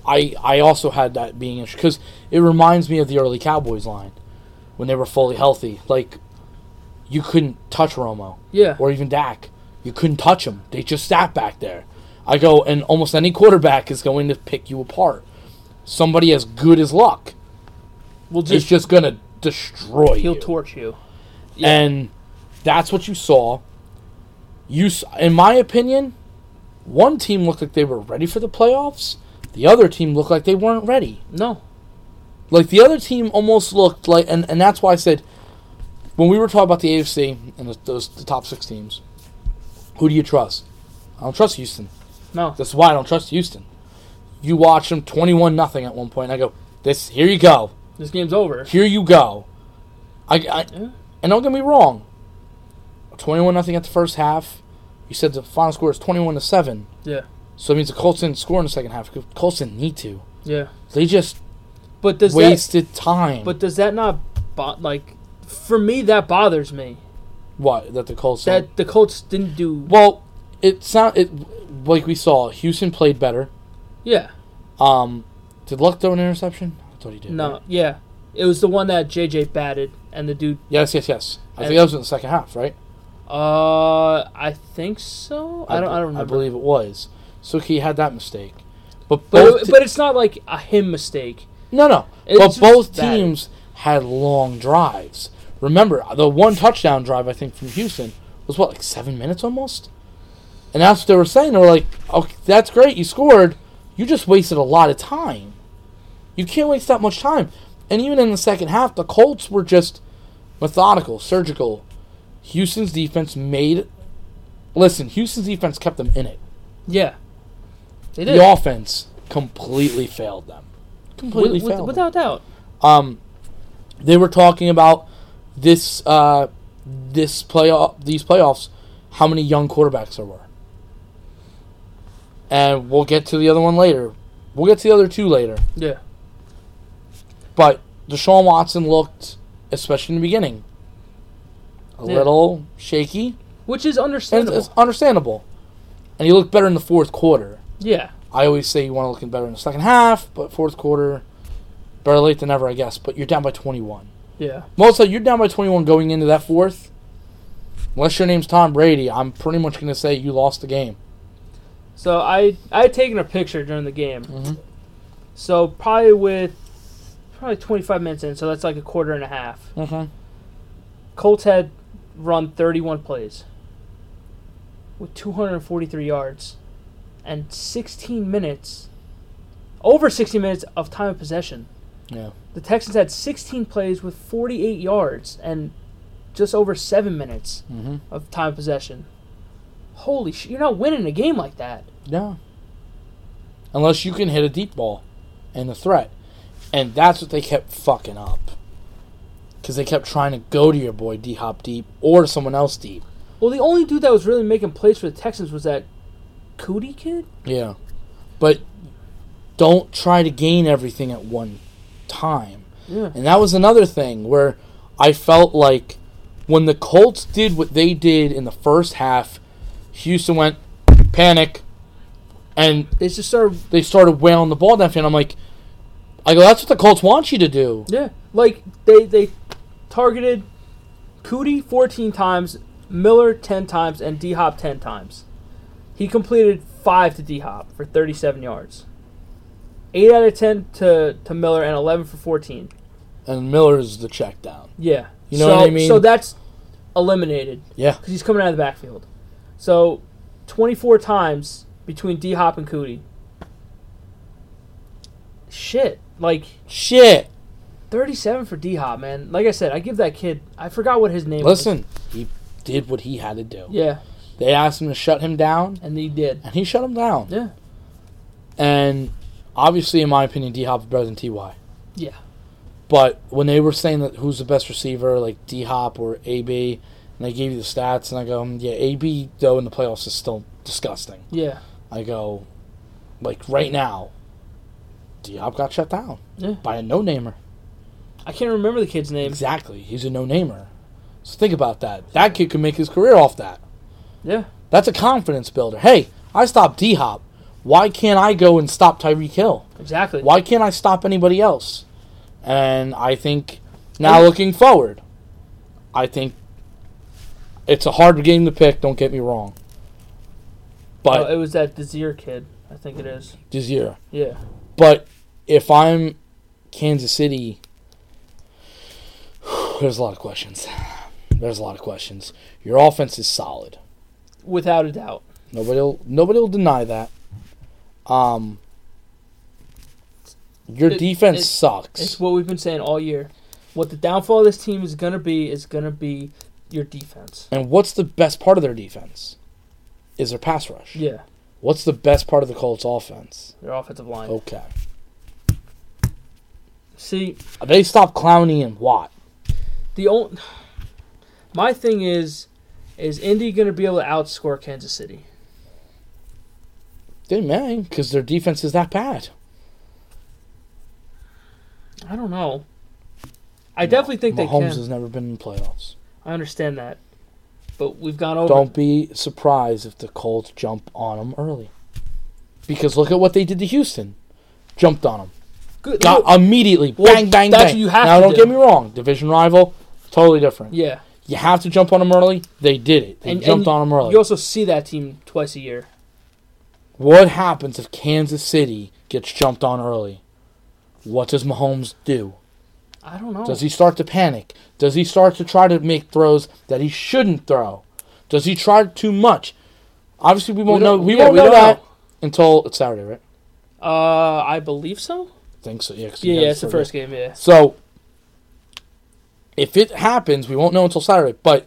I also had that being interesting. Because it reminds me of the early Cowboys line when they were fully healthy. You couldn't touch Romo. Yeah. Or even Dak. You couldn't touch him. They just sat back there. I go, and almost any quarterback is going to pick you apart. Somebody as good as Luck is just going to destroy you. He'll torch you. Yeah. And that's what you saw. In my opinion, one team looked like they were ready for the playoffs. The other team looked like they weren't ready. No. The other team almost looked like... And that's why I said, when we were talking about the AFC and the top six teams, who do you trust? I don't trust Houston. No. That's why I don't trust Houston. You watch them 21-0 at one point, and I go, here you go. This game's over. Here you go. And don't get me wrong. 21-0 at the first half. You said the final score is 21-7. Yeah. So it means the Colts didn't score in the second half. The Colts didn't need to. Yeah. They just wasted time. But does that not... For me, that bothers me. What? That the Colts... That the Colts didn't do... Well, like we saw, Houston played better. Yeah. Did Luck throw an interception? I thought he did. No, right? Yeah. It was the one that J.J. batted, and the dude... Yes. I think that was in the second half, right? I think so. I don't remember. I believe it was. So he had that mistake. But it's not like a him mistake. No. But both teams had long drives. Remember, the one touchdown drive, I think, from Houston was, what, like 7 minutes almost? And that's what they were saying. They were like, okay, that's great, you scored. You just wasted a lot of time. You can't waste that much time. And even in the second half, the Colts were just methodical, surgical. Houston's defense made... Listen, Houston's defense kept them in it. Yeah. They did. The offense completely failed them. Without doubt. They were talking about these playoffs, how many young quarterbacks there were. And we'll get to the other one later. We'll get to the other two later. Yeah. But Deshaun Watson looked, especially in the beginning, a little shaky. Which is understandable. It's understandable. And he looked better in the fourth quarter. Yeah. I always say you want to look better in the second half, but fourth quarter, better late than never, I guess. But you're down by 21. Yeah. Mostly, you're down by 21 going into that fourth. Unless your name's Tom Brady, I'm pretty much going to say you lost the game. So, I had taken a picture during the game. Mm-hmm. So, probably 25 minutes in, so that's like a quarter and a half. Mm-hmm. Colts had run 31 plays with 243 yards and 16 minutes of time of possession. Yeah. The Texans had 16 plays with 48 yards and just over 7 minutes of time of possession. Holy shit, you're not winning a game like that. No. Unless you can hit a deep ball and a threat. And that's what they kept fucking up. Because they kept trying to go to your boy D-Hop deep or someone else deep. Well, the only dude that was really making plays for the Texans was that Cootie kid? Yeah. But don't try to gain everything at one time. Yeah. And that was another thing where I felt like when the Colts did what they did in the first half, Houston went panic, and they started wailing the ball downfield. I'm like, that's what the Colts want you to do. Yeah, like they targeted Cootie 14 times, Miller 10 times, and D-Hop 10 times. He completed 5 to D-Hop for 37 yards. 8 out of 10 to Miller and 11 for 14. And Miller is the check down. Yeah. You know what I mean? So that's eliminated. Yeah. Because he's coming out of the backfield. So 24 times between D-Hop and Cootie. Shit. 37 for D-Hop, man. Like I said, I give that kid... I forgot what his name was. He did what he had to do. Yeah. They asked him to shut him down. And he did. And he shut him down. Yeah. And obviously, in my opinion, D-Hop is better than T.Y. Yeah. But when they were saying that who's the best receiver, like D-Hop or A.B., and they gave you the stats, and I go, yeah, A.B., though, in the playoffs is still disgusting. Yeah. I go, like, right now, D-Hop got shut down by a no-namer. I can't remember the kid's name. Exactly. He's a no-namer. So think about that. That kid could make his career off that. Yeah. That's a confidence builder. Hey, I stopped D-Hop. Why can't I go and stop Tyreek Hill? Exactly. Why can't I stop anybody else? And I think now looking forward, I think it's a hard game to pick. Don't get me wrong. But it was that Desir kid. I think it is. Desir. Yeah. But if I'm Kansas City, there's a lot of questions. Your offense is solid. Without a doubt. Nobody will deny that. Your defense sucks. It's what we've been saying all year. What the downfall of this team is going to be your defense. And what's the best part of their defense? Is their pass rush. Yeah. What's the best part of the Colts' offense? Their offensive line. Okay. See, they stopped Clowney and Watt. My thing is Indy going to be able to outscore Kansas City? They may, because their defense is that bad. I don't know. I definitely think Mahomes has never been in the playoffs. I understand that. But we've gone over. Don't be surprised if the Colts jump on them early. Because look at what they did to Houston. Jumped on them. Good. Got immediately. Bang, bang, that's bang. What you have now, to don't do. Get me wrong. Division rival, totally different. Yeah. You have to jump on them early. They did it. They jumped on them early. You also see that team twice a year. What happens if Kansas City gets jumped on early? What does Mahomes do? I don't know. Does he start to panic? Does he start to try to make throws that he shouldn't throw? Does he try too much? Obviously, we won't know that until it's Saturday, right? I believe so. I think so. Yeah, it's the first game. Yeah. So, if it happens, we won't know until Saturday. But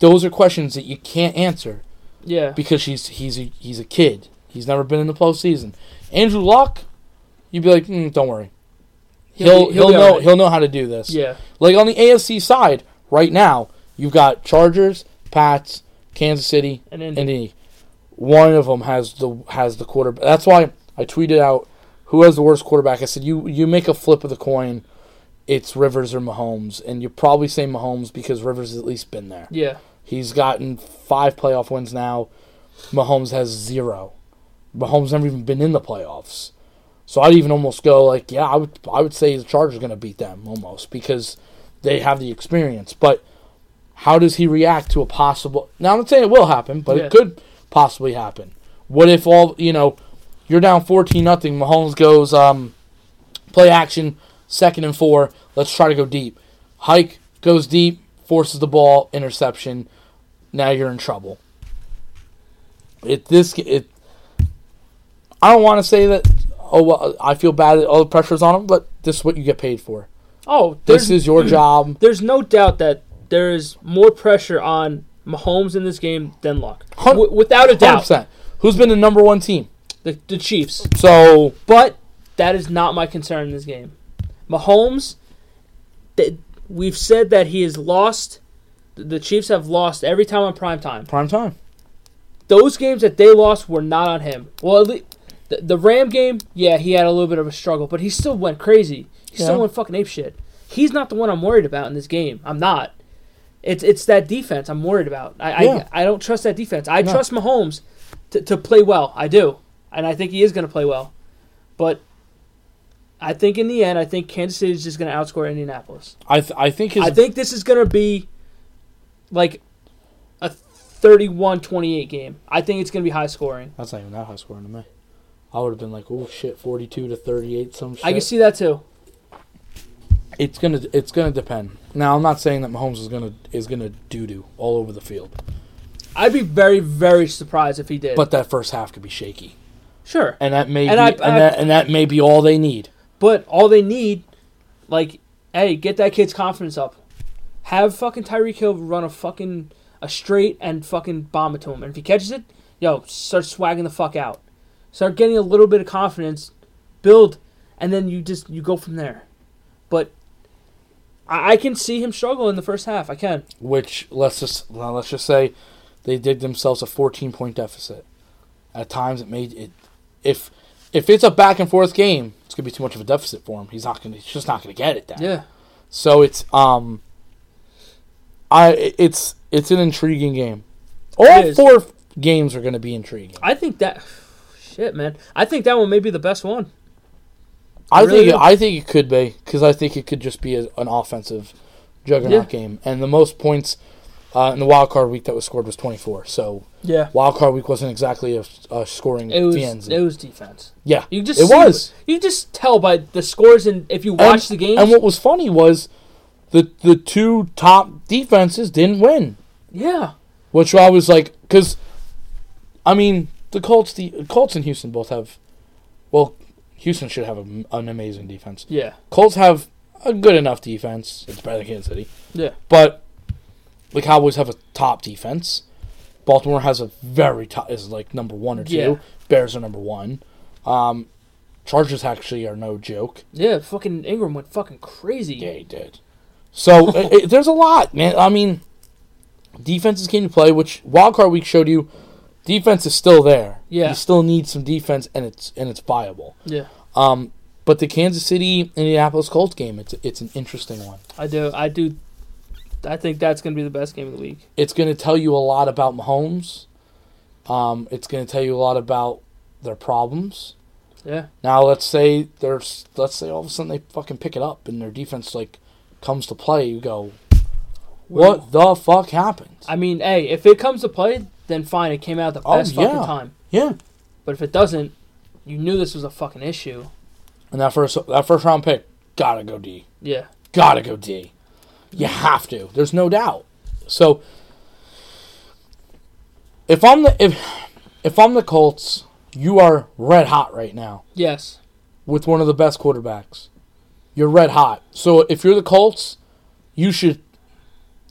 those are questions that you can't answer. Yeah. Because he's a kid. He's never been in the postseason. Andrew Luck, you'd be like, don't worry. He'll know how to do this. Yeah. Like on the AFC side, right now, you've got Chargers, Pats, Kansas City, and Indy. One of them has the quarterback. That's why I tweeted out who has the worst quarterback. I said you make a flip of the coin, it's Rivers or Mahomes, and you probably say Mahomes because Rivers has at least been there. Yeah. He's gotten 5 playoff wins now. Mahomes has 0. Mahomes never even been in the playoffs. So I'd even almost go like, yeah, I would say the Chargers are going to beat them almost because they have the experience. But how does he react to a possible? Now I'm not saying it will happen, but it could possibly happen. What if you're down 14-0, Mahomes goes play action, 2nd and 4, let's try to go deep. Hike goes deep, forces the ball, interception. Now you're in trouble. I don't want to say that. Oh, well, I feel bad that all the pressure's on him, but this is what you get paid for. Oh, this is your job. There's no doubt that there is more pressure on Mahomes in this game than Luck. Without a doubt. 100%. Who's been the number one team? The Chiefs. So, but that is not my concern in this game. Mahomes, we've said that he has lost. The Chiefs have lost every time on primetime. Primetime. Those games that they lost were not on him. Well, at least the Ram game, yeah, he had a little bit of a struggle, but he still went crazy. He still went fucking apeshit. He's not the one I'm worried about in this game. I'm not. It's that defense I'm worried about. I don't trust that defense. I trust Mahomes to play well. I do. And I think he is going to play well. But I think in the end, I think Kansas City is just going to outscore Indianapolis. I think this is going to be like a 31-28 game. I think it's going to be high scoring. That's not even that high scoring to me. I would have been like, oh shit, 42-38, some shit. I can see that too. It's gonna depend. Now I'm not saying that Mahomes is gonna doo-doo all over the field. I'd be very, very surprised if he did. But that first half could be shaky. Sure. And that may be all they need. But all they need, like, hey, get that kid's confidence up. Have fucking Tyreek Hill run a straight and fucking bomb it to him. And if he catches it, yo, start swagging the fuck out. Start getting a little bit of confidence, build, and then you go from there. But I can see him struggle in the first half. I can. Which let's just say they dig themselves a 14-point deficit. At times it made it. If it's a back and forth game, it's gonna be too much of a deficit for him. He's just not gonna get it. Then. Yeah. So it's an intriguing game. All 4 games are gonna be intriguing. I think that. Shit, man. I think that one may be the best one. I think it could be because I think it could just be an offensive juggernaut game. And the most points in the wild card week that was scored was 24. So wild card week wasn't exactly a scoring. It was defense. Yeah, you just tell by the scores and if you watch the games. And what was funny was the 2 top defenses didn't win. Yeah, which I was like, because I mean. The Colts and Houston both have, well, Houston should have an amazing defense. Yeah. Colts have a good enough defense. It's better than Kansas City. Yeah. But the Cowboys have a top defense. Baltimore has a very top, is like number 1 or 2. Yeah. Bears are number 1. Chargers actually are no joke. Yeah, fucking Ingram went fucking crazy. Yeah, he did. So there's a lot, man. I mean, defenses came to play, which wildcard week showed you. Defense is still there. Yeah. You still need some defense, and it's viable. Yeah. But the Kansas City Indianapolis Colts game, it's an interesting one. I do. I think that's going to be the best game of the week. It's going to tell you a lot about Mahomes. It's going to tell you a lot about their problems. Yeah. Now let's say all of a sudden they fucking pick it up and their defense like comes to play. You go, what the fuck happens? I mean, hey, if it comes to play, then fine. It came out the best fucking time. Yeah. But if it doesn't, you knew this was a fucking issue. And that first round pick, gotta go D. Yeah. Gotta go D. You have to. There's no doubt. So if I'm the Colts, you are red hot right now. Yes. With one of the best quarterbacks. You're red hot. So if you're the Colts, you should,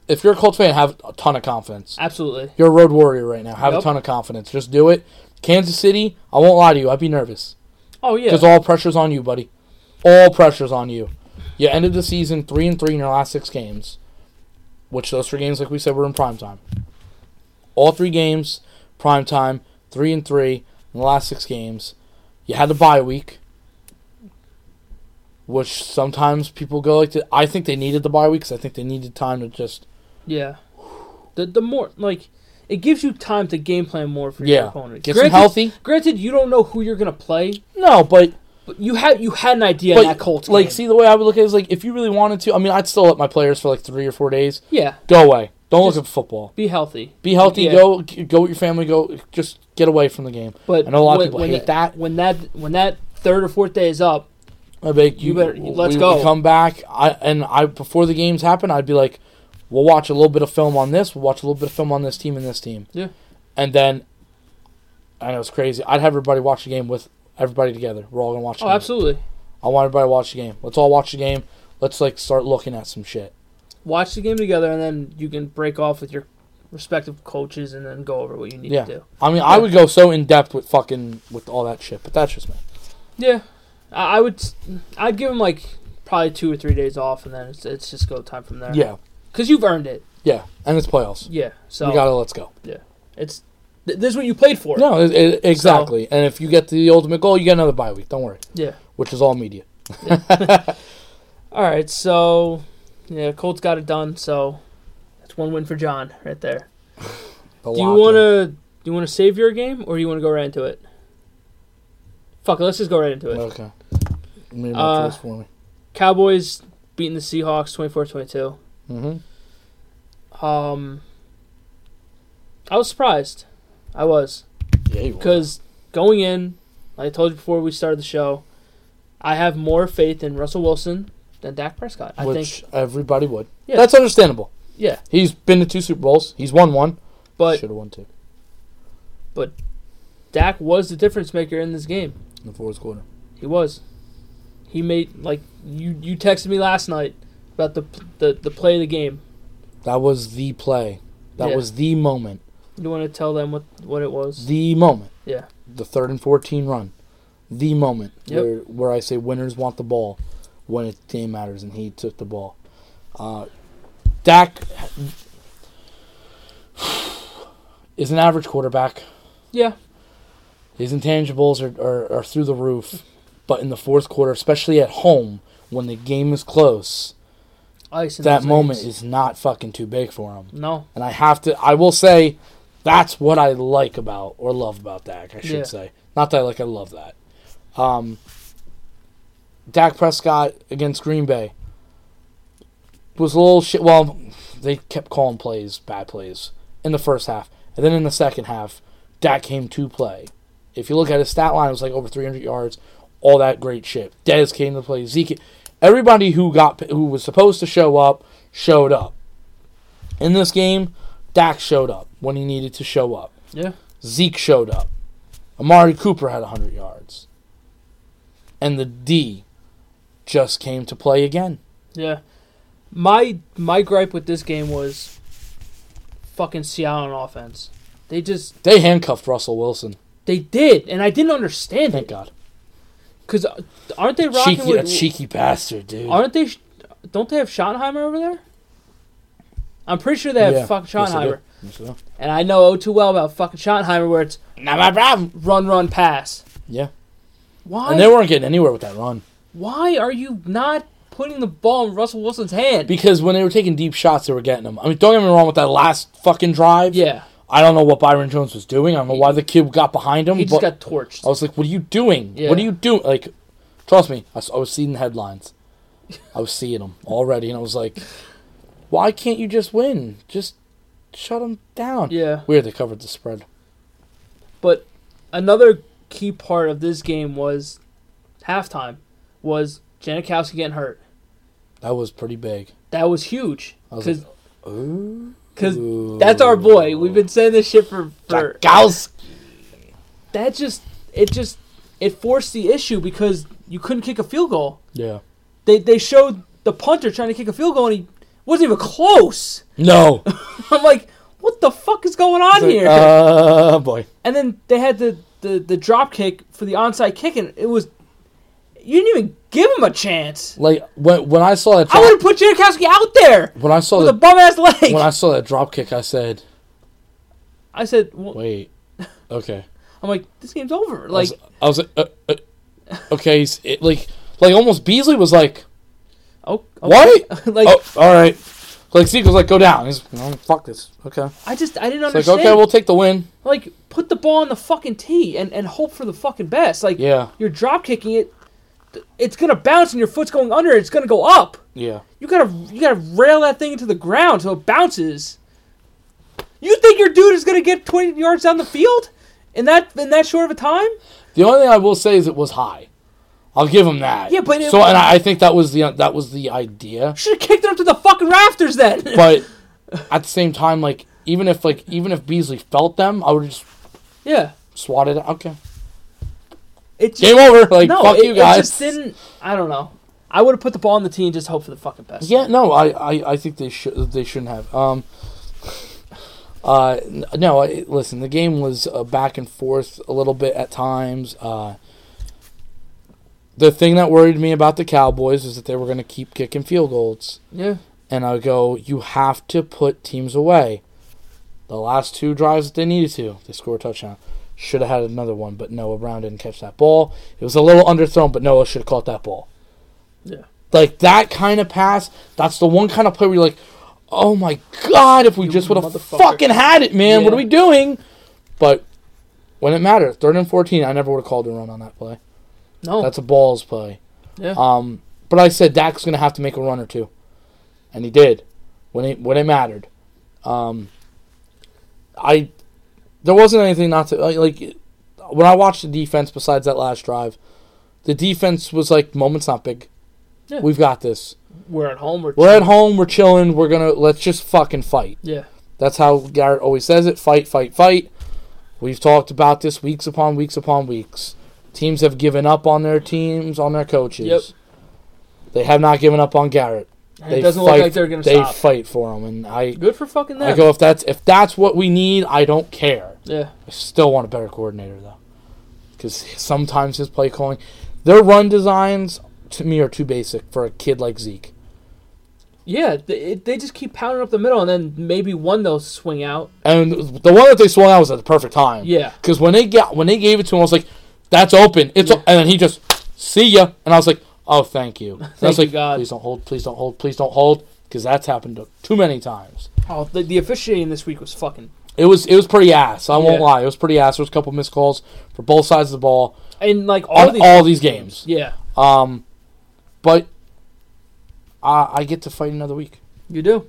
if you're a Colts fan, have a ton of confidence. Absolutely. You're a road warrior right now. Have a ton of confidence. Just do it. Kansas City, I won't lie to you. I'd be nervous. Oh, yeah. Because all pressure's on you, buddy. All pressure's on you. You ended the season 3-3 in your last 6 games, which those 3 games, like we said, were in primetime. All 3 games, primetime, 3-3 in the last 6 games. You had a bye week, which sometimes people go like to. I think they needed the bye week because I think they needed time to just. Yeah. The more, like, it gives you time to game plan more for your opponent. Get some healthy. Granted, you don't know who you're going to play. No, but. But you had an idea in that Colts game. Like, see, the way I would look at it is, like, if you really wanted to, I mean, I'd still let my players for, like, 3 or 4 days. Yeah. Go away. Don't look at football. Be healthy. Yeah. Go with your family. Go. Just get away from the game. But I know a lot of people hate that. When that 3rd or 4th day is up, I beg you, let's go. Come back. I before the games happen, I'd be like, we'll watch a little bit of film on this. We'll watch a little bit of film on this team and this team. Yeah. And then, I know it's crazy. I'd have everybody watch the game with everybody together. We're all going to watch the game. Oh, absolutely. I want everybody to watch the game. Let's all watch the game. Let's, like, start looking at some shit. Watch the game together, and then you can break off with your respective coaches and then go over what you need to do. I mean, I would go so in-depth with fucking with all that shit, but that's just me. Yeah. I'd give them, like, probably 2 or 3 days off, and then it's just go time from there. Yeah. Because you've earned it. Yeah. And it's playoffs. Yeah. So you got to let's go. Yeah. It's... This is what you played for. No, exactly. So, and if you get the ultimate goal, you get another bye week. Don't worry. Yeah. Which is all media. Yeah. All right. So, yeah, Colts got it done. So, that's one win for John right there. Do you want to save your game or do you want to go right into it? Fuck it. Let's just go right into it. Okay. You made my choice for me. Cowboys beating the Seahawks 24-22. Mm-hmm. I was surprised. I was. Yeah, you were. Because going in, like I told you before we started the show, I have more faith in Russell Wilson than Dak Prescott. I think everybody would. Yeah. That's understandable. Yeah. He's been to 2 Super Bowls. He's won 1. But should have won 2. But Dak was the difference maker in this game. In the fourth quarter. He was. He made, like, you texted me last night about the play of the game. That was the play. That was the moment. You want to tell them what it was? The moment. Yeah. The 3rd and 14 run. The moment where I say winners want the ball when the game matters, and he took the ball. Dak is an average quarterback. Yeah. His intangibles are through the roof, but in the fourth quarter, especially at home, when the game is close, that moment is not fucking too big for him. No. And I will say, that's what I like about, or love about Dak, I should say. Not that I like, I love that. Dak Prescott against Green Bay was a little shit. Well, they kept calling plays, bad plays, in the first half. And then in the second half, Dak came to play. If you look at his stat line, it was like over 300 yards, all that great shit. Dez came to play, Zeke. Everybody who was supposed to show up, showed up. In this game, Dak showed up when he needed to show up. Yeah. Zeke showed up. Amari Cooper had 100 yards. And the D just came to play again. Yeah. My gripe with this game was fucking Seattle on offense. They handcuffed Russell Wilson. They did, and I didn't understand it. Thank God. Because aren't they rocking cheeky, with... A cheeky bastard, dude. Aren't they... Don't they have Schottenheimer over there? I'm pretty sure they have fucking Schottenheimer. Yes, I do. And I know too well about fucking Schottenheimer where it's... Not my problem. Run, pass. Yeah. Why? And they weren't getting anywhere with that run. Why are you not putting the ball in Russell Wilson's hand. Because when they were taking deep shots, they were getting them. I mean, don't get me wrong with that last fucking drive. Yeah. I don't know what Byron Jones was doing. I don't know why the kid got behind him. He just got torched. I was like, what are you doing? Yeah. What are you doing? Like, trust me, I was seeing the headlines. I was seeing them already, and I was like, why can't you just win? Just shut them down. Yeah. Weird they covered the spread. But another key part of this game was halftime was Janikowski getting hurt. That was pretty big. That was huge. I was like, ooh. Because that's our boy. We've been saying this shit for that just it forced the issue because you couldn't kick a field goal. Yeah. They showed the punter trying to kick a field goal and he wasn't even close. No. I'm like, what the fuck is going on here? Oh, boy. And then they had the drop kick for the onside kick and it was you didn't even give him a chance. Like when I saw that, I would have put Janikowski out there. When I saw with a bum ass leg. When I saw that drop kick, I said, well, wait, okay. I'm like, this game's over. Like I was like, okay, like almost Beasley was like, oh, okay. What? Like, oh, all right. Like Zeke was like, go down. He's like, oh, fuck this. Okay. I didn't understand. Like, okay, we'll take the win. Like, put the ball on the fucking tee and hope for the fucking best. Like, yeah. You're drop kicking it. It's gonna bounce and your foot's going under. It's gonna go up. Yeah, you gotta rail that thing into the ground so it bounces. You think your dude is gonna get 20 yards down the field in that short of a time? The only thing I will say is it was high. I'll give him that. Yeah, but I think that was the idea. Should have kicked it up to the fucking rafters then. But at the same time, like even if Beasley felt them, I would have just swatted it. Okay. It just, game over. Like, no, fuck you guys. It just didn't... I don't know. I would have put the ball on the tee and just hoped for the fucking best. Yeah, no, I think they shouldn't have. Listen, the game was back and forth a little bit at times. The thing that worried me about the Cowboys is that they were going to keep kicking field goals. Yeah. And I go, you have to put teams away. The last two drives that they needed to, they scored a touchdown. Should have had another one, but Noah Brown didn't catch that ball. It was a little underthrown, but Noah should have caught that ball. Yeah. Like, that kind of pass, that's the one kind of play where you're like, oh, my God, if we just would have fucking had it, man. Yeah. What are we doing? But when it mattered, 3rd and 14, I never would have called a run on that play. No. That's a balls play. Yeah. But I said Dak's going to have to make a run or two. And he did when it mattered. There wasn't anything not to... Like, when I watched the defense, besides that last drive, the defense was like, moment's not big. Yeah. We've got this. We're at home. We're at home. We're chilling. We're going to... Let's just fucking fight. Yeah. That's how Garrett always says it. Fight, fight, fight. We've talked about this weeks upon weeks upon weeks. Teams have given up on their teams, on their coaches. Yep. They have not given up on Garrett. It doesn't look like they're going to stop. They fight for him, and good for fucking them. I go, if that's what we need, I don't care. Yeah, I still want a better coordinator though, because sometimes his play calling, their run designs to me are too basic for a kid like Zeke. Yeah, they just keep pounding up the middle, and then maybe one they'll swing out. And the one that they swung out was at the perfect time. Yeah, because when they gave it to him, I was like, "That's open." And then he just see ya, and I was like. Oh, thank you. Thank you, God. Please don't hold, please don't hold, please don't hold, because that's happened too many times. Oh, the officiating this week was fucking... It was pretty ass. I won't lie. It was pretty ass. There was a couple missed calls for both sides of the ball. And, like, all these games. Yeah. But I get to fight another week. You do.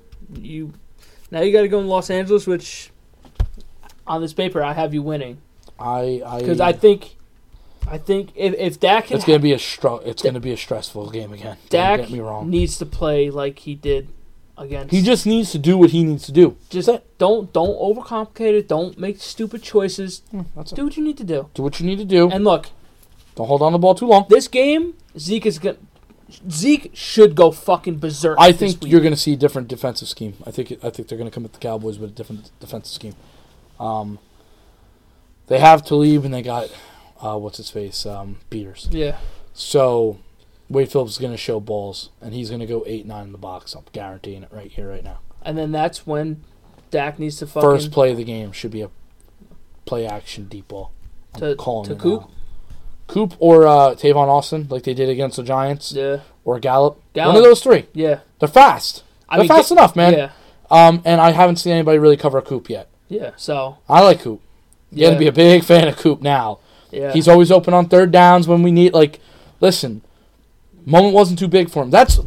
Now you got to go in Los Angeles, which, on this paper, I have you winning. Because I think... if Dak can, it's going to be a stressful game again. Dak, don't get me wrong, needs to play like he did against. He just needs to do what he needs to do. Just don't overcomplicate it. Don't make stupid choices. Do what you need to do. Do what you need to do. And look, don't hold on to the ball too long. This game, Zeke should go fucking berserk. I think you're going to see a different defensive scheme. I think they're going to come at the Cowboys with a different defensive scheme. They have Talib and they got. What's his face? Peters. Yeah. So, Wade Phillips is going to show balls, and he's going to go 8-9 in the box. I'm guaranteeing it right here, right now. And then that's when Dak needs to fucking... First play of the game should be a play-action deep ball. I'm calling it out. Coop or Tavon Austin, like they did against the Giants. Yeah. Or Gallup. One of those three. Yeah. They're fast. They're fast enough, man. Yeah. And I haven't seen anybody really cover Coop yet. Yeah, so. I like Coop. You got to be a big fan of Coop now. Yeah. He's always open on third downs when we need, like, listen, moment wasn't too big for him. That's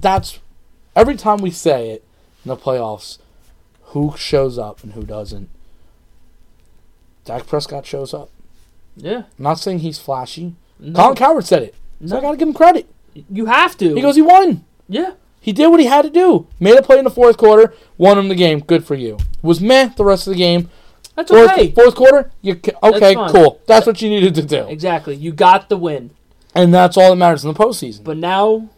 every time we say it in the playoffs, who shows up and who doesn't. Dak Prescott shows up. Yeah. I'm not saying he's flashy. No. Colin Cowherd said it. So I got to give him credit. You have to. He goes, he won. Yeah. He did what he had to do. Made a play in the fourth quarter. Won him the game. Good for you. Was meh the rest of the game. That's okay. Fourth quarter? Okay, that's cool. That's what you needed to do. Exactly. You got the win. And that's all that matters in the postseason. But now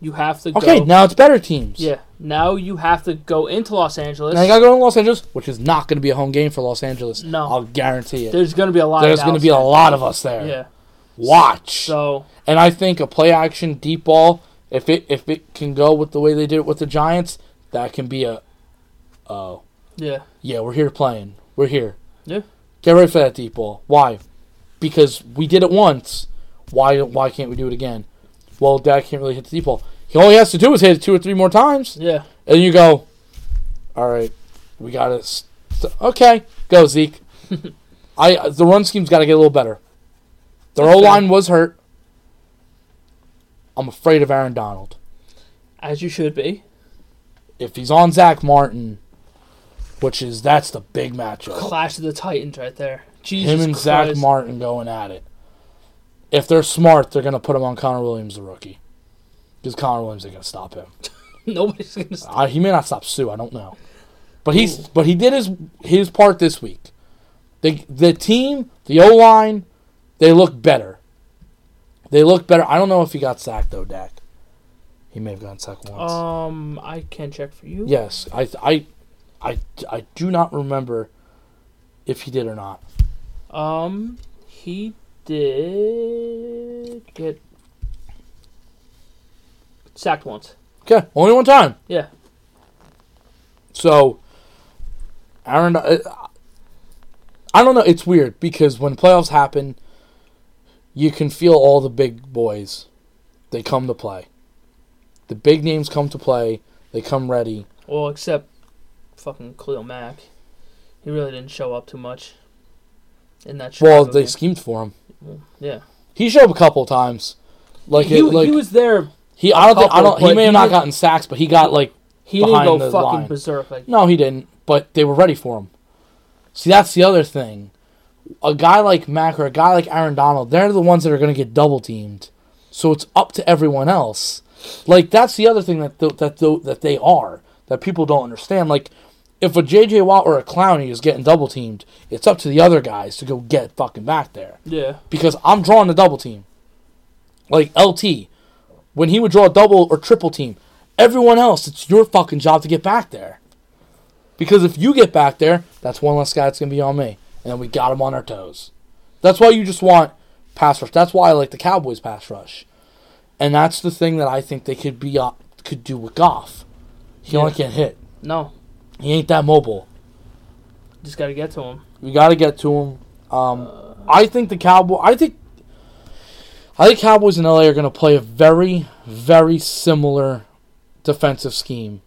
you have to go. Okay, now it's better teams. Yeah. Now you have to go into Los Angeles. Now you got to go to Los Angeles, which is not going to be a home game for Los Angeles. No. I'll guarantee it. There's going to be a lot of us there. There's going to be a lot of us there. Yeah. Watch. So. And I think a play-action deep ball, if it can go with the way they did it with the Giants, that can be a, oh. Yeah. Yeah, we're here playing. We're here. Yeah. Get ready for that deep ball. Why? Because we did it once. Why can't we do it again? Well, Dak can't really hit the deep ball. All he has to do is hit it two or three more times. Yeah. And you go, all right, we got it. Okay, go, Zeke. The run scheme's got to get a little better. Their O-line was hurt. I'm afraid of Aaron Donald. As you should be. If he's on Zach Martin, that's the big matchup. Clash of the Titans right there. Jesus Christ. Him and Zach Martin going at it. If they're smart, they're going to put him on Connor Williams, the rookie. Because Connor Williams ain't going to stop him. Nobody's going to stop him. He may not stop Sue. I don't know. But he did his part this week. The team, the O-line, they look better. I don't know if he got sacked, though, Dak. He may have gotten sacked once. I can check for you. Yes. I do not remember if he did or not. He did get sacked once. Okay, only one time. Yeah. So, I don't know. It's weird because when playoffs happen, you can feel all the big boys. They come to play. The big names come to play. They come ready. Well, except fucking Khalil Mack. He really didn't show up too much in that show. Well, they schemed for him. Yeah. He showed up a couple of times. He was there. He may have not gotten sacks, but he got he didn't go fucking line. Berserk. No, he didn't, but they were ready for him. See, that's the other thing. A guy like Mack or a guy like Aaron Donald, they're the ones that are going to get double teamed. So it's up to everyone else. That's the other thing that they are that people don't understand. If a J.J. Watt or a Clowney is getting double-teamed, it's up to the other guys to go get fucking back there. Yeah. Because I'm drawing the double-team. Like LT, when he would draw a double or triple-team, everyone else, it's your fucking job to get back there. Because if you get back there, that's one less guy that's going to be on me. And then we got him on our toes. That's why you just want pass rush. That's why I like the Cowboys pass rush. And that's the thing that I think they could do with Goff. He only can't hit. No. He ain't that mobile. Just got to get to him. We got to get to him. I think Cowboys in LA are going to play a very, very similar defensive scheme.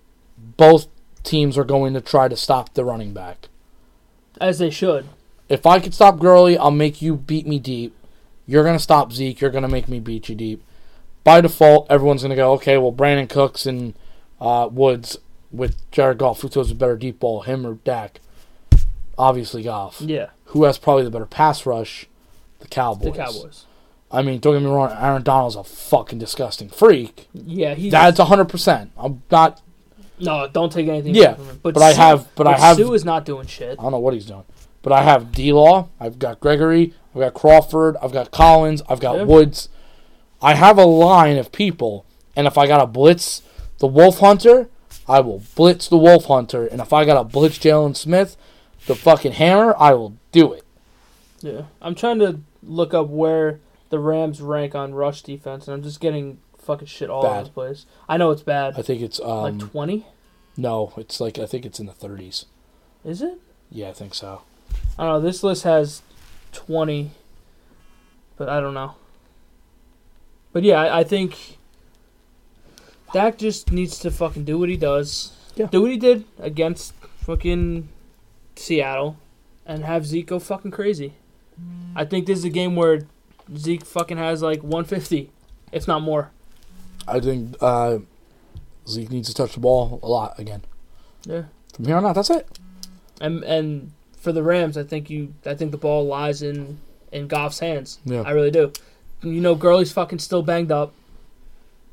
Both teams are going to try to stop the running back. As they should. If I could stop Gurley, I'll make you beat me deep. You're going to stop Zeke. You're going to make me beat you deep. By default, everyone's going to go, okay, well, Brandon Cooks and Woods with Jared Goff, who throws a better deep ball, him or Dak? Obviously Goff. Yeah. Who has probably the better pass rush? The Cowboys. I mean, don't get me wrong, Aaron Donald's a fucking disgusting freak. Yeah, that's 100%. I'm not... No, don't take anything from him. But Sue is not doing shit. I don't know what he's doing. But I have D-Law, I've got Gregory, I've got Crawford, I've got Collins, I've got Woods. I have a line of people, and if I got to blitz the Wolf Hunter... I will blitz the Wolf Hunter, and if I got to blitz Jalen Smith, the fucking hammer, I will do it. Yeah. I'm trying to look up where the Rams rank on rush defense, and I'm just getting fucking shit all over the place. I know it's bad. I think it's... like 20? No, it's I think it's in the 30s. Is it? Yeah, I think so. I don't know. This list has 20, but I don't know. But yeah, I think Dak just needs to fucking do what he does. Yeah. Do what he did against fucking Seattle and have Zeke go fucking crazy. I think this is a game where Zeke fucking has like 150, if not more. I think Zeke needs to touch the ball a lot again. Yeah. From here on out, that's it. And for the Rams, I think the ball lies in Goff's hands. Yeah. I really do. You know, Gurley's fucking still banged up.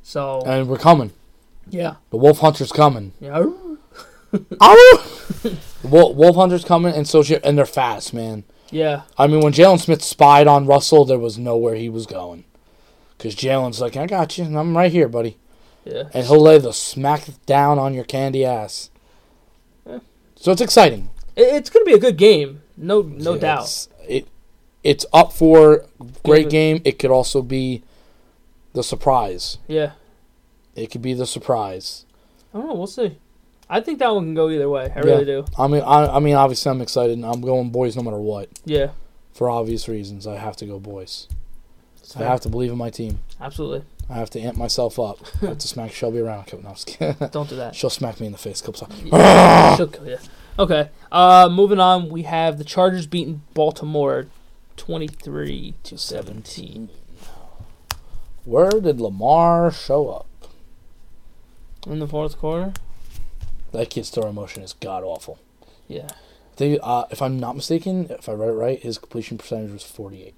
So. And we're coming. Yeah. The Wolf Hunter's coming. Yeah. The Wolf Hunter's coming, and they're fast, man. Yeah. I mean, when Jalen Smith spied on Russell, there was nowhere he was going. Because Jalen's like, I got you, and I'm right here, buddy. Yeah. And he'll lay the smack down on your candy ass. Yeah. So it's exciting. It's going to be a good game. No doubt. It's up for great game. It could also be the surprise. Yeah. It could be the surprise. I don't know. We'll see. I think that one can go either way. I really do. I mean, obviously, I'm excited. And I'm going boys no matter what. Yeah. For obvious reasons, I have to go boys. So I have to believe in my team. Absolutely. I have to amp myself up. I have to smack Shelby around. No, I'm just kidding. Don't do that. She'll smack me in the face. Yeah. She'll kill you. Okay. Moving on, we have the Chargers beating Baltimore 23-17. Where did Lamar show up? In the fourth quarter? That kid's throwing motion is god-awful. Yeah. They, if I'm not mistaken, if I read it right, his completion percentage was 48.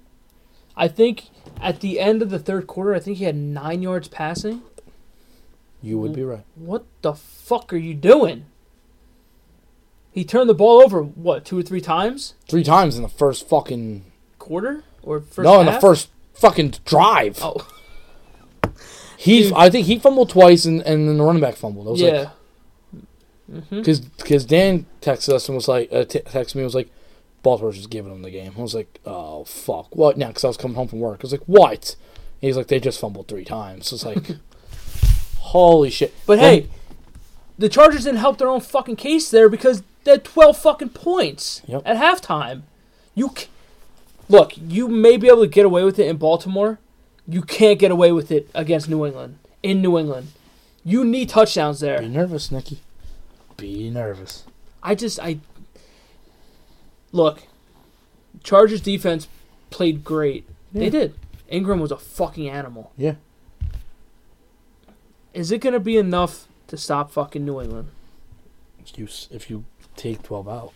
I think at the end of the third quarter, I think he had 9 yards passing. You would be right. What the fuck are you doing? He turned the ball over, what, 2 or 3 times? 3 times in the first fucking... Quarter? Or first half? No, in the first fucking drive. Oh. I think he fumbled twice, and then the running back fumbled. I was like... Because Dan texted us and was like... texted me and was like, Baltimore's just giving him the game. I was like, oh, fuck. What? No, because I was coming home from work. I was like, what? And he's like, they just fumbled 3 times. So it's like, holy shit. But hey, the Chargers didn't help their own fucking case there because... They had 12 fucking points at halftime. Look, you may be able to get away with it in Baltimore. You can't get away with it against New England. In New England. You need touchdowns there. Be nervous, Nicky. Be nervous. Look, Chargers defense played great. Yeah. They did. Ingram was a fucking animal. Yeah. Is it going to be enough to stop fucking New England? If you take 12 out.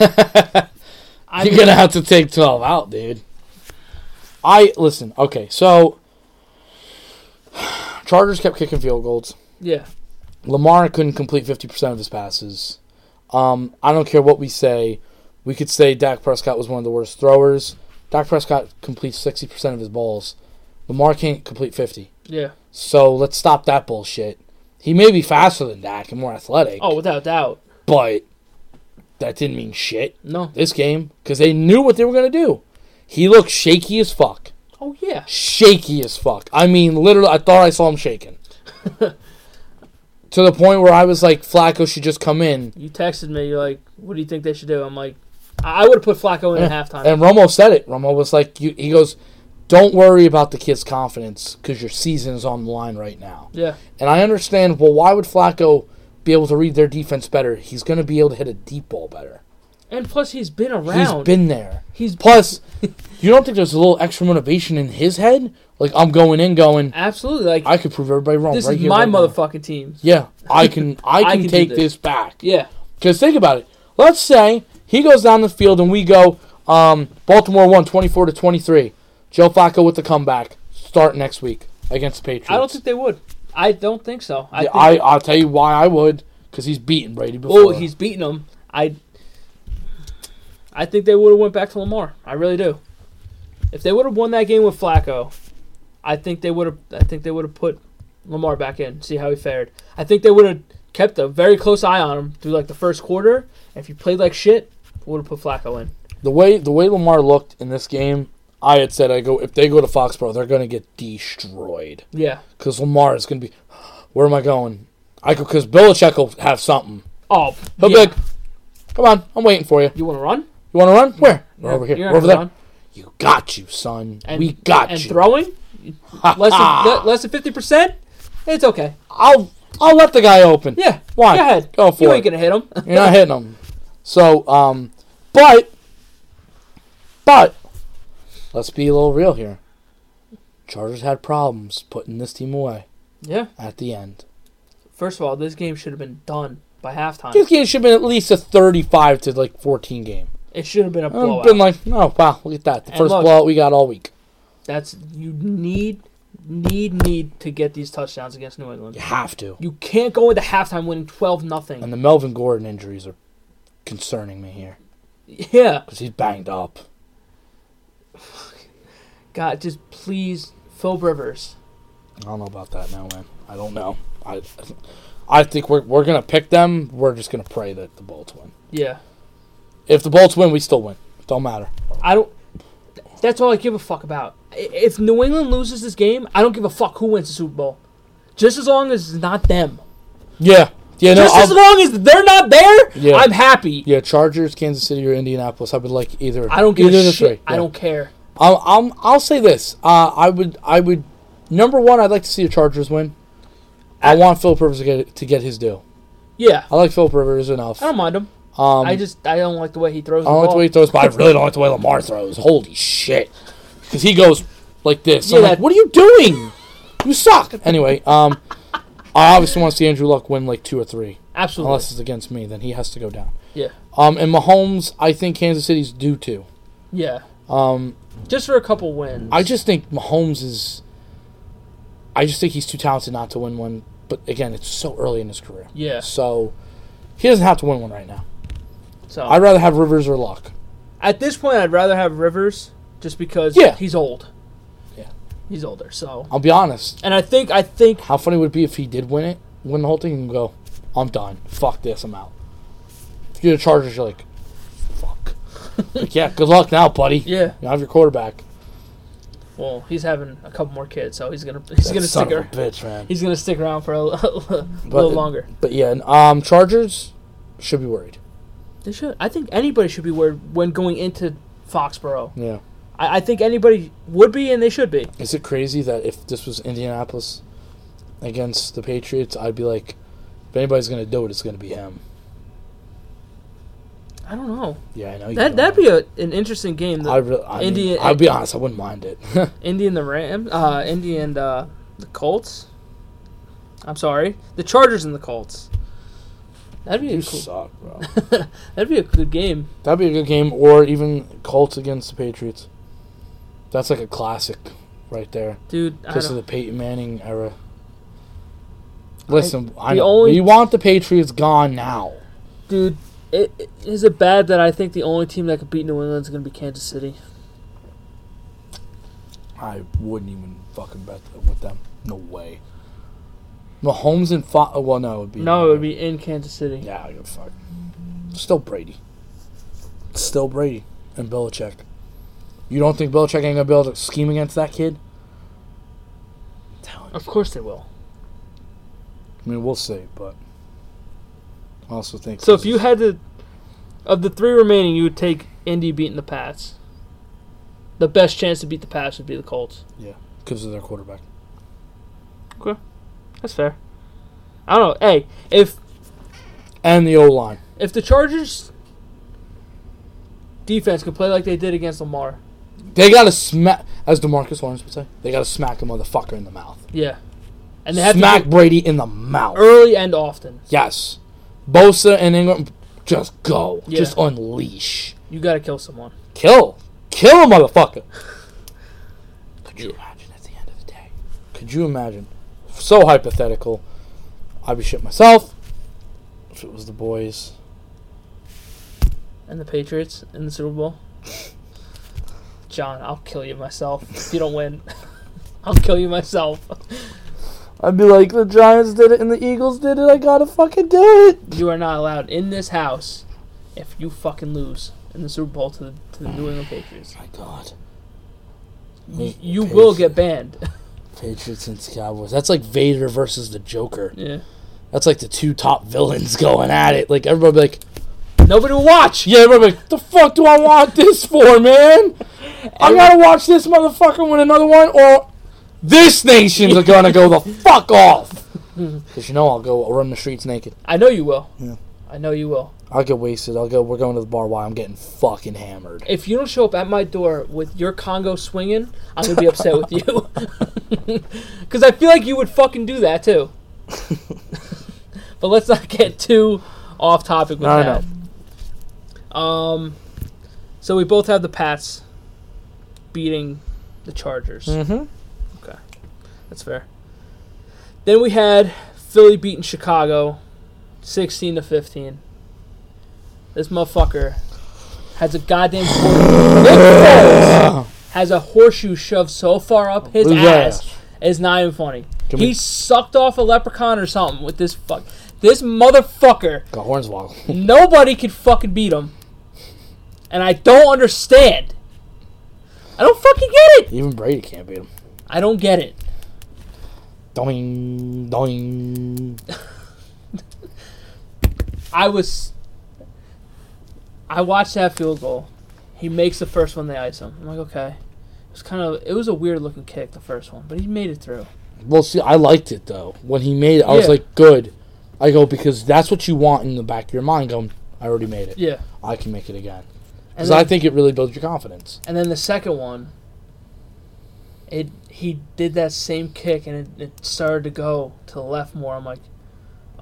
You're going to have to take 12 out, dude. Listen, okay, so Chargers kept kicking field goals. Yeah. Lamar couldn't complete 50% of his passes. I don't care what we say. We could say Dak Prescott was one of the worst throwers. Dak Prescott completes 60% of his balls. Lamar can't complete 50. Yeah. So let's stop that bullshit. He may be faster than Dak and more athletic. Oh, without doubt. But that didn't mean shit. No. This game, because they knew what they were going to do. He looked shaky as fuck. Oh, yeah. Shaky as fuck. I mean, literally, I thought I saw him shaking. To the point where I was like, Flacco should just come in. You texted me. You're like, what do you think they should do? I'm like, I would have put Flacco in at halftime. And Romo said it. Romo was like, he goes... Don't worry about the kid's confidence because your season is on the line right now. Yeah. And I understand, well, why would Flacco be able to read their defense better? He's going to be able to hit a deep ball better. And plus, he's been around. He's been there. Plus, you don't think there's a little extra motivation in his head? Like, I'm going in, going. Absolutely. Like, I could prove everybody wrong. This is my motherfucking team. Yeah. I can take this back. Yeah. Because think about it. Let's say he goes down the field and we go, Baltimore won 24-23. Joe Flacco with the comeback. Start next week against the Patriots. I don't think they would. I don't think so. I'll tell you why I would. Because he's beaten Brady before. Oh, he's beaten him. I think they would have went back to Lamar. I really do. If they would have won that game with Flacco, I think they would have put Lamar back in, see how he fared. I think they would have kept a very close eye on him through like the first quarter. And if he played like shit, would have put Flacco in. The way Lamar looked in this game. I had said, if they go to Foxborough, they're going to get destroyed. Yeah. Because Lamar is going to be, where am I going? Because Belichick will have something. Oh, he'll be like, come on, I'm waiting for you. You want to run? Where? We're over here. We're over there. You got you, son. And, we got and you. And throwing? less than 50%? It's okay. I'll let the guy open. Yeah. Why? Go ahead. Go for it. You ain't going to hit him. You're not hitting him. So, but, let's be a little real here. Chargers had problems putting this team away. Yeah. At the end. First of all, this game should have been done by halftime. This game should have been at least a 35 to, 14 game. It should have been a blowout. Been oh, wow, look at that. The and first blowout we got all week. That's, you need to get these touchdowns against New England. You have to. You can't go into halftime winning 12-0. And the Melvin Gordon injuries are concerning me here. Yeah. Because he's banged up. God, just please, Philip Rivers. I don't know about that now, man. I don't know. I think we're going to pick them. We're just going to pray that the Bolts win. Yeah. If the Bolts win, we still win. It don't matter. That's all I give a fuck about. If New England loses this game, I don't give a fuck who wins the Super Bowl. Just as long as it's not them. Yeah. As long as they're not there, yeah. I'm happy. Yeah, Chargers, Kansas City, or Indianapolis. I would like either. I don't give a shit. Yeah. I don't care. I'll say this. I would. Number one, I'd like to see the Chargers win. I want Philip Rivers to get his due. Yeah. I like Philip Rivers enough. I don't mind him. I don't like the way he throws the ball. I don't like the way he throws, but I really don't like the way Lamar throws. Holy shit. Because he goes like this. Yeah, I'm like, what are you doing? You suck. Anyway, I obviously want to see Andrew Luck win 2 or 3. Absolutely. Unless it's against me, then he has to go down. Yeah. And Mahomes, I think Kansas City's due to. Yeah. Just for a couple wins. I just think Mahomes is... I just think he's too talented not to win one. But, again, it's so early in his career. Yeah. So, he doesn't have to win one right now. So I'd rather have Rivers or Luck. At this point, I'd rather have Rivers just because he's old. Yeah. He's older, so. I'll be honest. And I think. How funny would it be if he did win the whole thing and go, I'm done. Fuck this, I'm out. If you're the Chargers, you're like, fuck. Good luck now, buddy. Yeah. You have your quarterback. Well, he's having a couple more kids, so he's gonna stick around. Bitch, man. He's gonna stick around for a little longer. But yeah, Chargers should be worried. They should. I think anybody should be worried when going into Foxborough. Yeah. I think anybody would be, and they should be. Is it crazy that if this was Indianapolis against the Patriots, I'd be like, if anybody's gonna do it, it's gonna be him. I don't know. Yeah, I know. That'd be an interesting game. I'll be honest, I wouldn't mind it. Indy and the Rams, Indy and the Colts. I'm sorry, the Chargers and the Colts. That'd be cool. Suck, bro. That'd be a good game. That'd be a good game, or even Colts against the Patriots. That's a classic, right there, dude. Because of the Peyton Manning era. Listen, we want the Patriots gone now, dude. Is it bad that I think the only team that could beat New England is going to be Kansas City? I wouldn't even fucking bet with them. No way. Mahomes and well, no, it would be... No, it would be in Kansas City. Yeah, I give a fuck. Still Brady. Still Brady and Belichick. You don't think Belichick ain't going to be able to scheme against that kid? Of course they will. I mean, we'll see, but... Also think so. If you had to, of the three remaining, you would take Indy beating the Pats. The best chance to beat the Pats would be the Colts. Yeah, because of their quarterback. Okay, that's fair. I don't know. Hey, and the O line. If the Chargers defense could play like they did against Lamar, they gotta smack, as DeMarcus Lawrence would say, they gotta smack a motherfucker in the mouth. Yeah, and they have smack to Brady in the mouth early and often. Yes. Bosa and Ingram, just go. Yeah. Just unleash. You got to kill someone. Kill a motherfucker. Could you imagine at the end of the day? Could you imagine? So hypothetical. I'd be shit myself if it was the boys. And the Patriots in the Super Bowl. John, I'll kill you myself. If you don't win, I'll kill you myself. I'd be like, the Giants did it and the Eagles did it. I gotta fucking do it. You are not allowed in this house if you fucking lose in the Super Bowl to the New England Patriots. My God. You will get banned. Patriots and Cowboys. That's like Vader versus the Joker. Yeah. That's like the two top villains going at it. Like, everybody be like... Nobody will watch. Yeah, everybody be like, the fuck do I want this for, man? I gotta watch this motherfucker win another one, or this nation's gonna go the fuck off. Because you know I'll go run the streets naked. I know you will. Yeah. I know you will. I'll get wasted. We're going to the bar while I'm getting fucking hammered. If you don't show up at my door with your Congo swinging, I'm going to be upset with you. Because I feel like you would fucking do that, too. But let's not get too off topic with that. No. So we both have the Pats beating the Chargers. Mm-hmm. Okay. That's fair. Then we had Philly beating Chicago 16-15. This motherfucker has a goddamn quarterback. Nick Foles has a horseshoe shoved so far up his ass, it's not even funny. He sucked off a leprechaun or something with this fuck. This motherfucker. Got hornswoggle. Nobody could fucking beat him. And I don't understand. I don't fucking get it. Even Brady can't beat him. I don't get it. Doing, doing. I watched that field goal. He makes the first one. They ice him. I'm like, okay. It was a weird looking kick, the first one, but he made it through. Well, see, I liked it though. When he made it, I was like, good. I go, because that's what you want in the back of your mind. Going, I already made it. Yeah, I can make it again. Because I think it really builds your confidence. And then the second one, he did that same kick and it started to go to the left more. I'm like,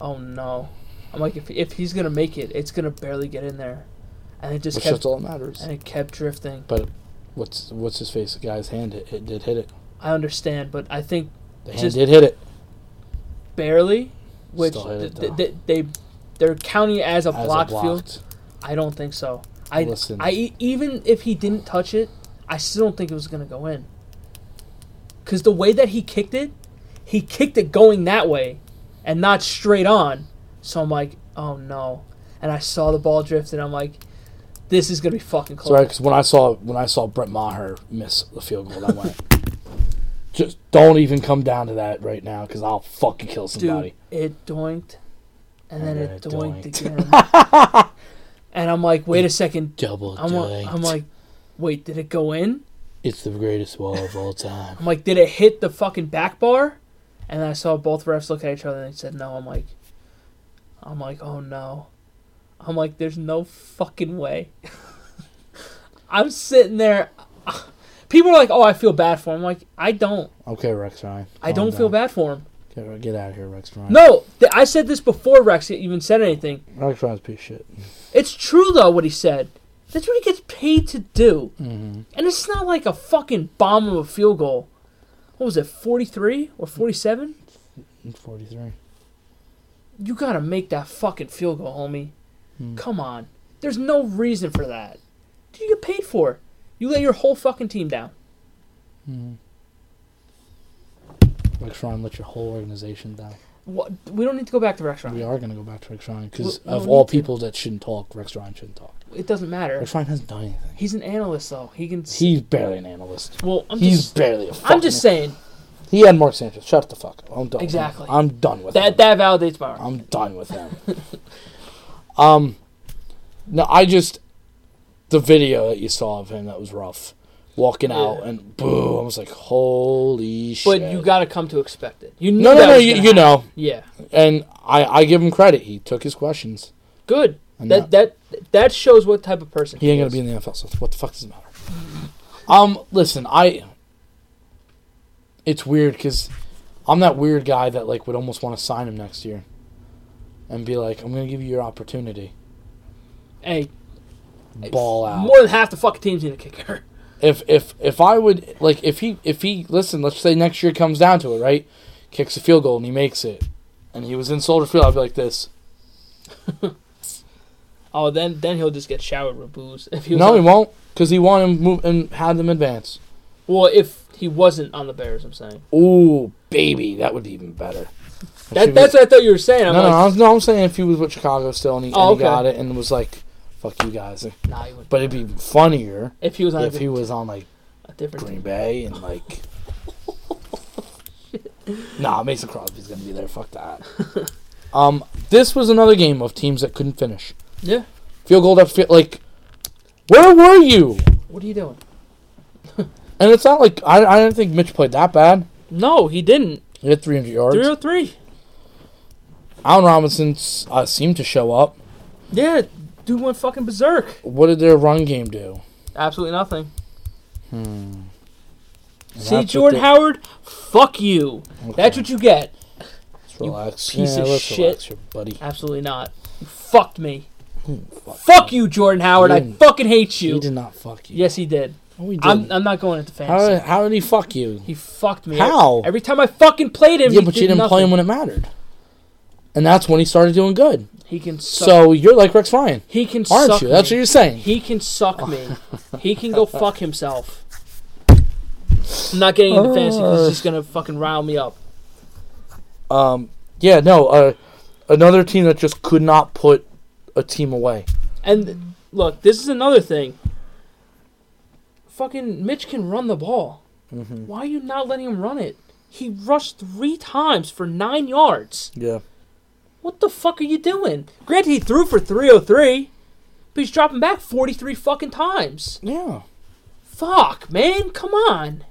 oh no. I'm like, if he's gonna make it, it's gonna barely get in there. And it just kept, that's all that matters. And it kept drifting. But what's his face? The guy's hand, it did hit it. I understand, but I think the hand did hit it barely, which they're counting it as a blocked field. I don't think so. I even if he didn't touch it, I still don't think it was gonna go in. Because the way that he kicked it going that way, and not straight on. So I'm like, oh no. And I saw the ball drift, and I'm like, this is gonna be fucking close. Right, because when I saw Brett Maher miss the field goal, I went, just don't even come down to that right now, because I'll fucking kill somebody. Dude, it doinked, and then it doinked again. And I'm like, wait a second. Double doinked. I'm like, wait, did it go in? It's the greatest wall of all time. I'm like, did it hit the fucking back bar? And I saw both refs look at each other, and they said no. I'm like, oh no. I'm like, there's no fucking way. I'm sitting there. People are like, oh, I feel bad for him. I'm like, I don't. Okay, Rex Ryan. I don't feel bad for him. Get out of here, Rex Ryan. No, I said this before Rex even said anything. Rex Ryan's a piece of shit. It's true, though, what he said. That's what he gets paid to do. Mm-hmm. And it's not like a fucking bomb of a field goal. What was it, 43 or 47? It's 43. You got to make that fucking field goal, homie. Come on. There's no reason for that. Dude, you get paid for it. You let your whole fucking team down. Rex Ryan let your whole organization down. What? We don't need to go back to Rex Ryan. We are going to go back to Rex Ryan because of all people that shouldn't talk, Rex Ryan shouldn't talk. It doesn't matter. Rex Ryan hasn't done anything. He's an analyst, though. He's barely an analyst. Well, I'm just saying. He had Mark Sanchez. Shut the fuck up. I'm done. Exactly. I'm done with that. That validates my argument. I'm done with him. No, the video that you saw of him, that was rough. Walking out and boom, I was like, holy shit. But you got to come to expect it. You know. Yeah. And I give him credit. He took his questions. Good. And that shows what type of person he is. He ain't going to be in the NFL, so what the fuck does it matter? Listen, it's weird because I'm that weird guy that like would almost want to sign him next year. And be like, I'm going to give you your opportunity. Hey. Ball out. More than half the fucking team's going to kick her. If I would, like, if he listen, let's say next year comes down to it, right? Kicks a field goal and he makes it. And he was in Soldier Field, I'd be like this. Oh, then he'll just get showered with booze. He won't, because he won and move and had them advance. Well, if he wasn't on the Bears, I'm saying. Ooh, baby, that would be even better. That's what I thought you were saying. I'm saying if he was with Chicago still and he got it and was like, fuck you guys. Nah, but it'd be even funnier if he was on like a different Green team. Bay and like. Nah, Mason Crosby's gonna be there. Fuck that. This was another game of teams that couldn't finish. Yeah. Field goal that like, where were you? What are you doing? And it's not like I didn't think Mitch played that bad. No, he didn't. He had 300 yards. 303. Allen Robinson seemed to show up. Yeah, dude went fucking berserk. What did their run game do? Absolutely nothing. See, Jordan Howard, fuck you. Okay. That's what you get. Let's relax. You piece of shit. Relax here, buddy. Absolutely not. You fucked me. Fuck you, Jordan Howard. I fucking hate you. He did not fuck you. Yes, he did. No, he didn't. I'm not going into fantasy. How did he fuck you? He fucked me. How? Every time I fucking played him, yeah, but you didn't play him when it mattered. And that's when he started doing good. He can suck. So you're like Rex Ryan. He can suck me. Aren't you? That's what you're saying. He can suck me. He can go fuck himself. I'm not getting into fantasy because it's just going to fucking rile me up. Yeah, no. Another team that just could not put a team away. And, look, this is another thing. Fucking Mitch can run the ball. Mm-hmm. Why are you not letting him run it? He rushed 3 times for 9 yards. Yeah. What the fuck are you doing? Granted, he threw for 303, but he's dropping back 43 fucking times. Yeah. Fuck, man. Come on.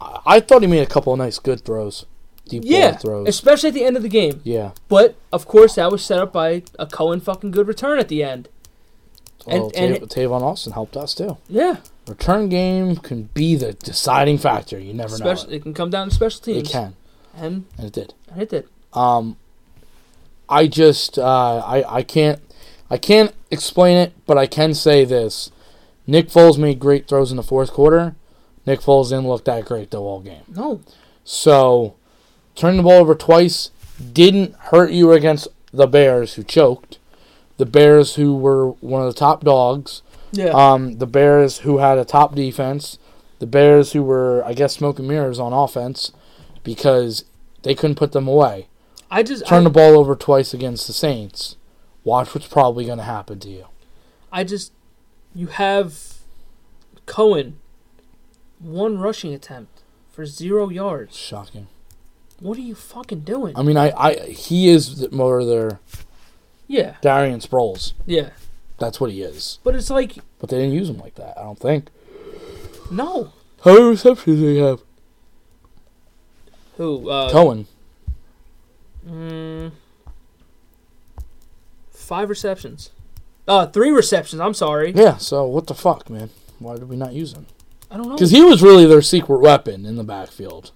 I thought he made a couple of nice good throws. Deep ball throws. Especially at the end of the game. Yeah. But, of course, that was set up by a Cohen fucking good return at the end. Well, and Tavon Austin helped us, too. Yeah. Return game can be the deciding factor. You never know. It can come down to special teams. It can. And it did. And it did. I just, I can't explain it, but I can say this. Nick Foles made great throws in the fourth quarter. Nick Foles didn't look that great the whole game. No. So, turning the ball over twice didn't hurt you against the Bears, who choked. The Bears, who were one of the top dogs. Yeah. The Bears, who had a top defense. The Bears, who were, I guess, smoke and mirrors on offense because they couldn't put them away. Turn the ball over twice against the Saints. Watch what's probably going to happen to you. You have Cohen, 1 rushing attempt for 0 yards. Shocking. What are you fucking doing? I mean, he is more of their Darian Sproles. Yeah. That's what he is. But it's like... But they didn't use him like that, I don't think. No. How many receptions do they have? Who? Cohen. 5 receptions. 3 receptions, I'm sorry. Yeah, so what the fuck, man? Why did we not use him? I don't know. Because he was really their secret weapon in the backfield.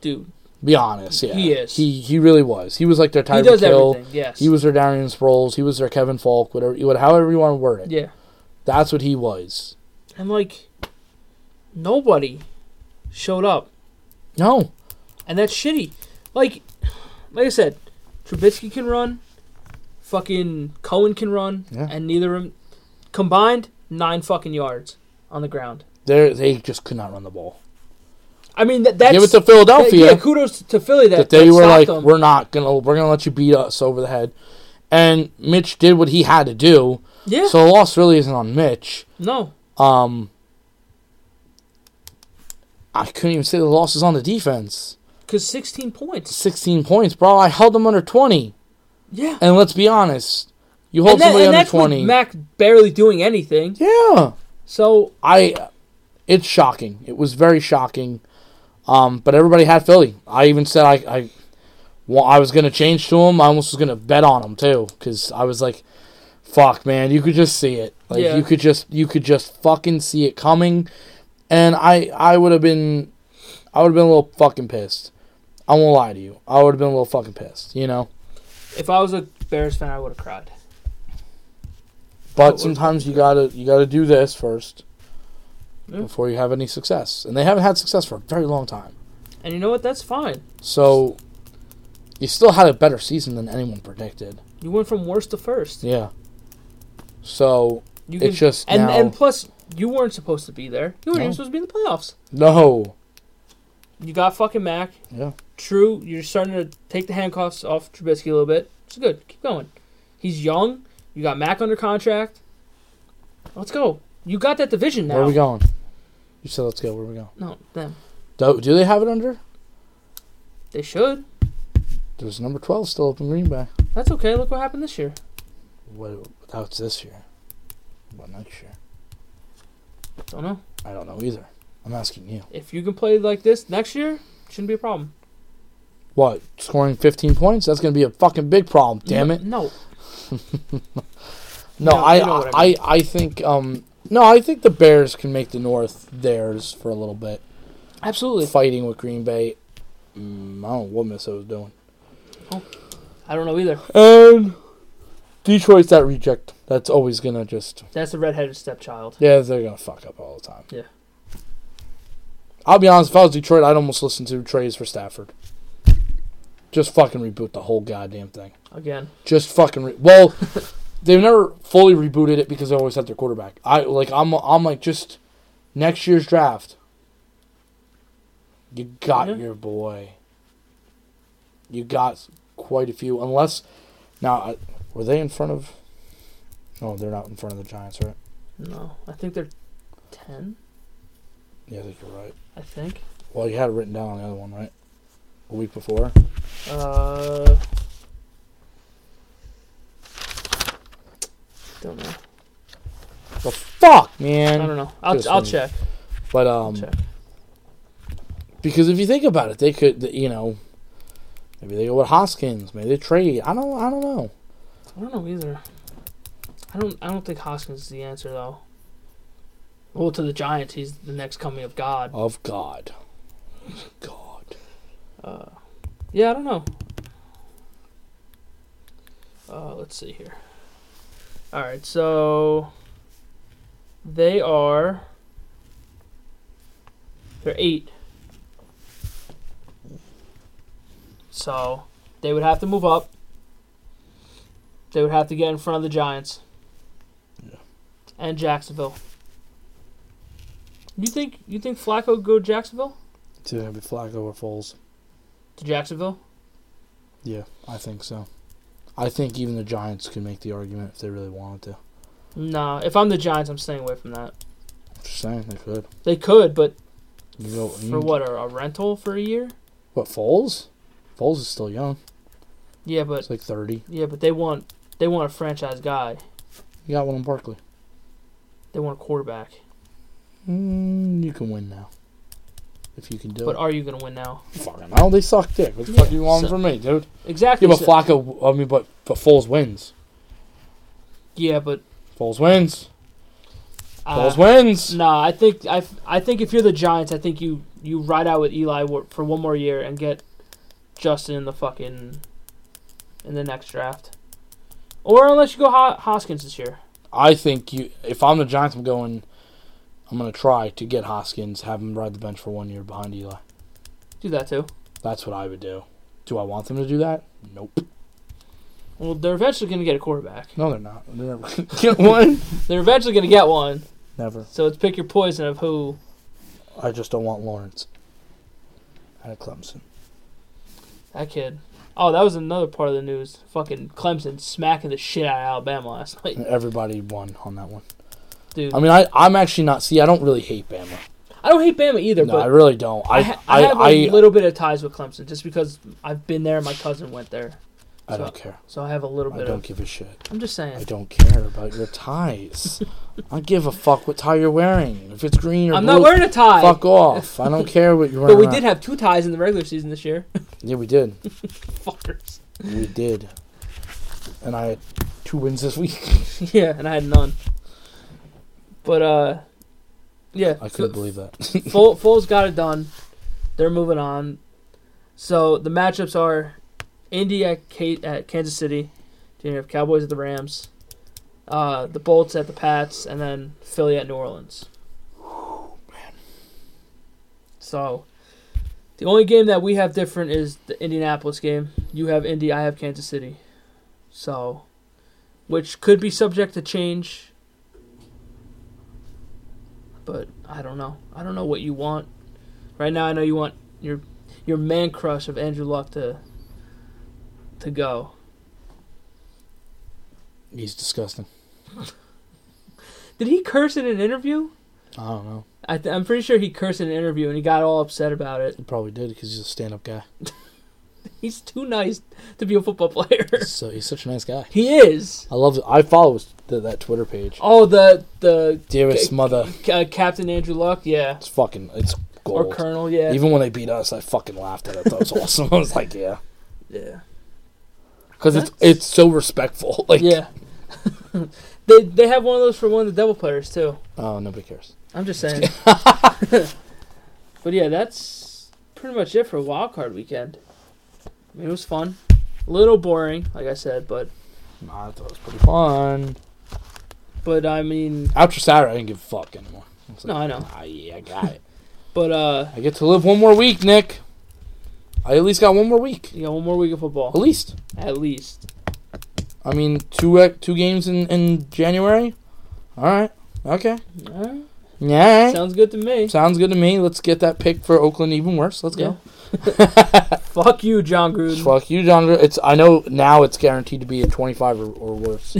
Dude. Be honest, yeah. He is. He really was. He was like their Tyreek Hill. Yes. He was their Darian Sproles. He was their Kevin Falk, however you want to word it. Yeah. That's what he was. And, like, nobody showed up. No. And that's shitty. Like I said, Trubisky can run. Fucking Cohen can run, and neither of them combined 9 fucking yards on the ground. They just could not run the ball. I mean, that's give it to Philadelphia. Yeah, kudos to Philly that they were like, them. we're gonna let you beat us over the head, and Mitch did what he had to do. Yeah. So the loss really isn't on Mitch. No. I couldn't even say the loss is on the defense. 'Cause 16 points. 16 points, bro. I held them under 20. Yeah. And let's be honest. You hold somebody under 20. Mac barely doing anything. Yeah. So it's shocking. It was very shocking. But everybody had Philly. I even said I was going to change to him. I almost was going to bet on him too, cuz I was like, fuck, man, you could just see it. Like you could just fucking see it coming. And I would have been a little fucking pissed. I won't lie to you. I would have been a little fucking pissed, you know? If I was a Bears fan, I would have cried. But sometimes you gotta do this first before you have any success, and they haven't had success for a very long time. And you know what? That's fine. So you still had a better season than anyone predicted. You went from worst to first. Yeah. So it's just and plus you weren't supposed to be there. You weren't even supposed to be in the playoffs. No. You got fucking Mac. Yeah. True, you're starting to take the handcuffs off Trubisky a little bit. It's good. Keep going. He's young. You got Mac under contract. Let's go. You got that division now. Where are we going? You said let's go. Where are we going? No, them. Do they have it under? They should. There's number 12 still up in Green Bay. That's okay. Look what happened this year. What's this year? What about next year? Don't know. I don't know either. I'm asking you. If you can play like this next year, shouldn't be a problem. What? Scoring 15 points? That's going to be a fucking big problem, damn it. I think the Bears can make the North theirs for a little bit. Absolutely. Fighting with Green Bay. I don't know what Minnesota's doing. Oh, I don't know either. And Detroit's that reject. That's always going to just... That's a redheaded stepchild. Yeah, they're going to fuck up all the time. Yeah. I'll be honest, if I was Detroit, I'd almost listen to trades for Stafford. Just fucking reboot the whole goddamn thing. Again. Just fucking... Well, they've never fully rebooted it because they always had their quarterback. I'm like, just next year's draft. You got your boy. You got quite a few. Unless... Now, were they in front of... No, they're not in front of the Giants, right? No. I think they're 10. Yeah, I think you're right. I think. Well, you had it written down on the other one, right? A week before? Don't know. The fuck, man? I don't know. I'll check. But, I'll check. Because if you think about it, they could, you know, maybe they go with Hoskins. Maybe they trade. I don't know. I don't know either. I don't think Hoskins is the answer, though. Well, to the Giants, he's the next coming of God. Yeah, I don't know. Let's see here. All right, so they are... They're 8. So they would have to move up. They would have to get in front of the Giants. Yeah. And Jacksonville. You think Flacco would go to Jacksonville? It's either going to be Flacco or Foles. To Jacksonville? Yeah, I think so. I think even the Giants could make the argument if they really wanted to. Nah, if I'm the Giants, I'm staying away from that. I'm just saying, they could. They could, but for what, a rental for a year? What, Foles? Foles is still young. Yeah, but... It's like 30. Yeah, but they want a franchise guy. You got one on Barkley. They want a quarterback. You can win now. If you can do it. But are you going to win now? Fucking hell, they suck dick. What the fuck do you want from me, dude? Exactly. Yeah, but Flacco... but Foles wins. Yeah, but... Foles wins. Foles wins. Nah, I think if you're the Giants, I think you ride out with Eli for one more year and get Justin in the fucking... in the next draft. Or unless you go Hoskins this year. I think you... If I'm the Giants, I'm going to try to get Hoskins, have him ride the bench for 1 year behind Eli. Do that, too. That's what I would do. Do I want them to do that? Nope. Well, they're eventually going to get a quarterback. No, they're not. They're never going to get one. They're eventually going to get one. Never. So it's pick your poison of who. I just don't want Lawrence out of Clemson. That kid. Oh, that was another part of the news. Fucking Clemson smacking the shit out of Alabama last night. Everybody won on that one. Dude. I mean, I'm actually not... See, I don't really hate Bama. I don't hate Bama either, but... No, I really don't. I have a little bit of ties with Clemson, just because I've been there and my cousin went there. So, I don't care. So I have a little bit of... I don't give a shit. I'm just saying. I don't care about your ties. I give a fuck what tie you're wearing. If it's green or blue... I'm not wearing a tie. Fuck off. I don't care what you're wearing. But we did have 2 ties in the regular season this year. Yeah, we did. Fuckers. We did. And I had 2 wins this week. Yeah, and I had none. But, yeah. I couldn't believe that. Foles got it done. They're moving on. So, the matchups are Indy at Kansas City. Then you have Cowboys at the Rams. The Bolts at the Pats. And then Philly at New Orleans. Oh, man. So, the only game that we have different is the Indianapolis game. You have Indy, I have Kansas City. So, which could be subject to change. But I don't know. I don't know what you want. Right now I know you want your man crush of Andrew Luck to go. He's disgusting. Did he curse in an interview? I don't know. I'm pretty sure he cursed in an interview and he got all upset about it. He probably did because he's a stand-up guy. He's too nice to be a football player. So he's such a nice guy. He is. I love it. I follow that Twitter page. Oh, the dearest mother, Captain Andrew Luck. Yeah, it's fucking gold. Or Colonel. Yeah. Even when they beat us, I fucking laughed at it. That was awesome. I was like, yeah, yeah, because it's so respectful. Like, yeah. They have one of those for one of the devil players too. Oh, nobody cares. I'm just saying. But yeah, that's pretty much it for Wild Card Weekend. I mean, it was fun. A little boring, like I said, but... Nah, I thought it was pretty fun. But, I mean... After Saturday, I didn't give a fuck anymore. No, I know. Ah, yeah, I got it. But, I get to live one more week, Nick. I at least got one more week. You got one more week of football. At least. At least. I mean, two games in January? All right. Okay. All right. Yeah. Sounds good to me. Sounds good to me. Let's get that pick for Oakland even worse. Let's go. Fuck you, John Gruden. Fuck you, John Gruden. I know now it's guaranteed to be a 25 or worse.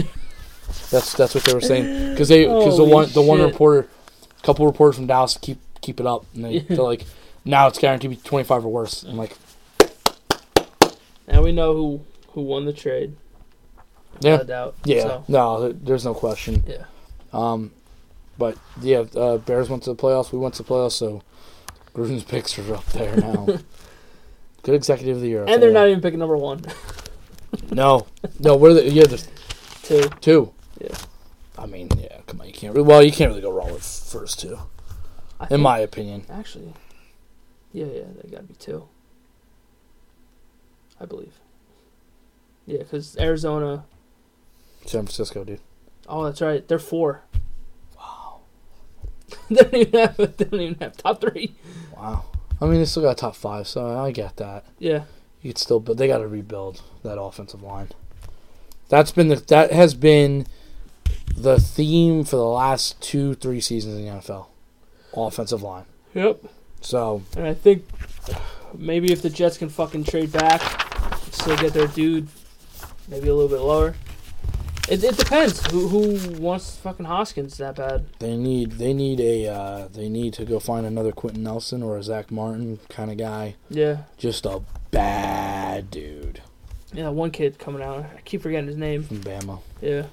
That's what they were saying because the one reporter, a couple reporters from Dallas keep it up and they're like, now it's guaranteed to be 25 or worse. I'm like, now we know who won the trade. Yeah. Without a doubt. Yeah. So. No, there's no question. Yeah. But yeah, Bears went to the playoffs. We went to the playoffs, so Gruden's picks are up there now. Good executive of the year. And they're not even picking number one. No. There's two. Yeah. I mean, yeah. Come on, you can't really go wrong with first two, in my opinion. Actually, yeah, they got to be two. I believe. Yeah, because Arizona, San Francisco, dude. Oh, that's right. They're four. They don't even have top three. Wow. I mean, they still got top five, so I get that. Yeah. You could still, but they got to rebuild that offensive line. That has been the theme for the last 2-3 seasons in the NFL. Offensive line. Yep. So. And I think maybe if the Jets can fucking trade back, still get their dude, maybe a little bit lower. It depends who wants fucking Hoskins that bad. They need to go find another Quentin Nelson or a Zach Martin kind of guy. Yeah, just a bad dude. Yeah, one kid coming out. I keep forgetting his name. From Bama. Yeah,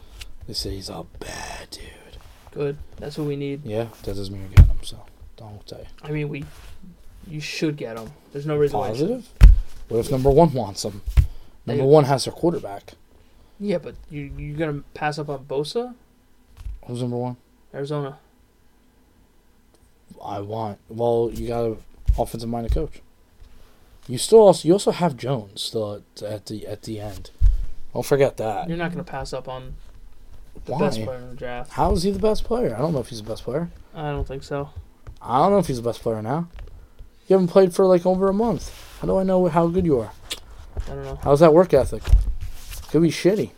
they say he's a bad dude. Good, that's what we need. Yeah, that doesn't mean we get him. So don't say. I mean, you should get him. There's no reason. Positive. What if number one wants him? Number one has their quarterback. Yeah, but you're going to pass up on Bosa? Who's number one? Arizona. Well, you got an offensive-minded coach. You also have Jones still at the end. Don't forget that. You're not going to pass up on the best player in the draft. How is he the best player? I don't know if he's the best player. I don't think so. I don't know if he's the best player now. You haven't played for, over a month. How do I know how good you are? I don't know. How's that work ethic? Could be shitty.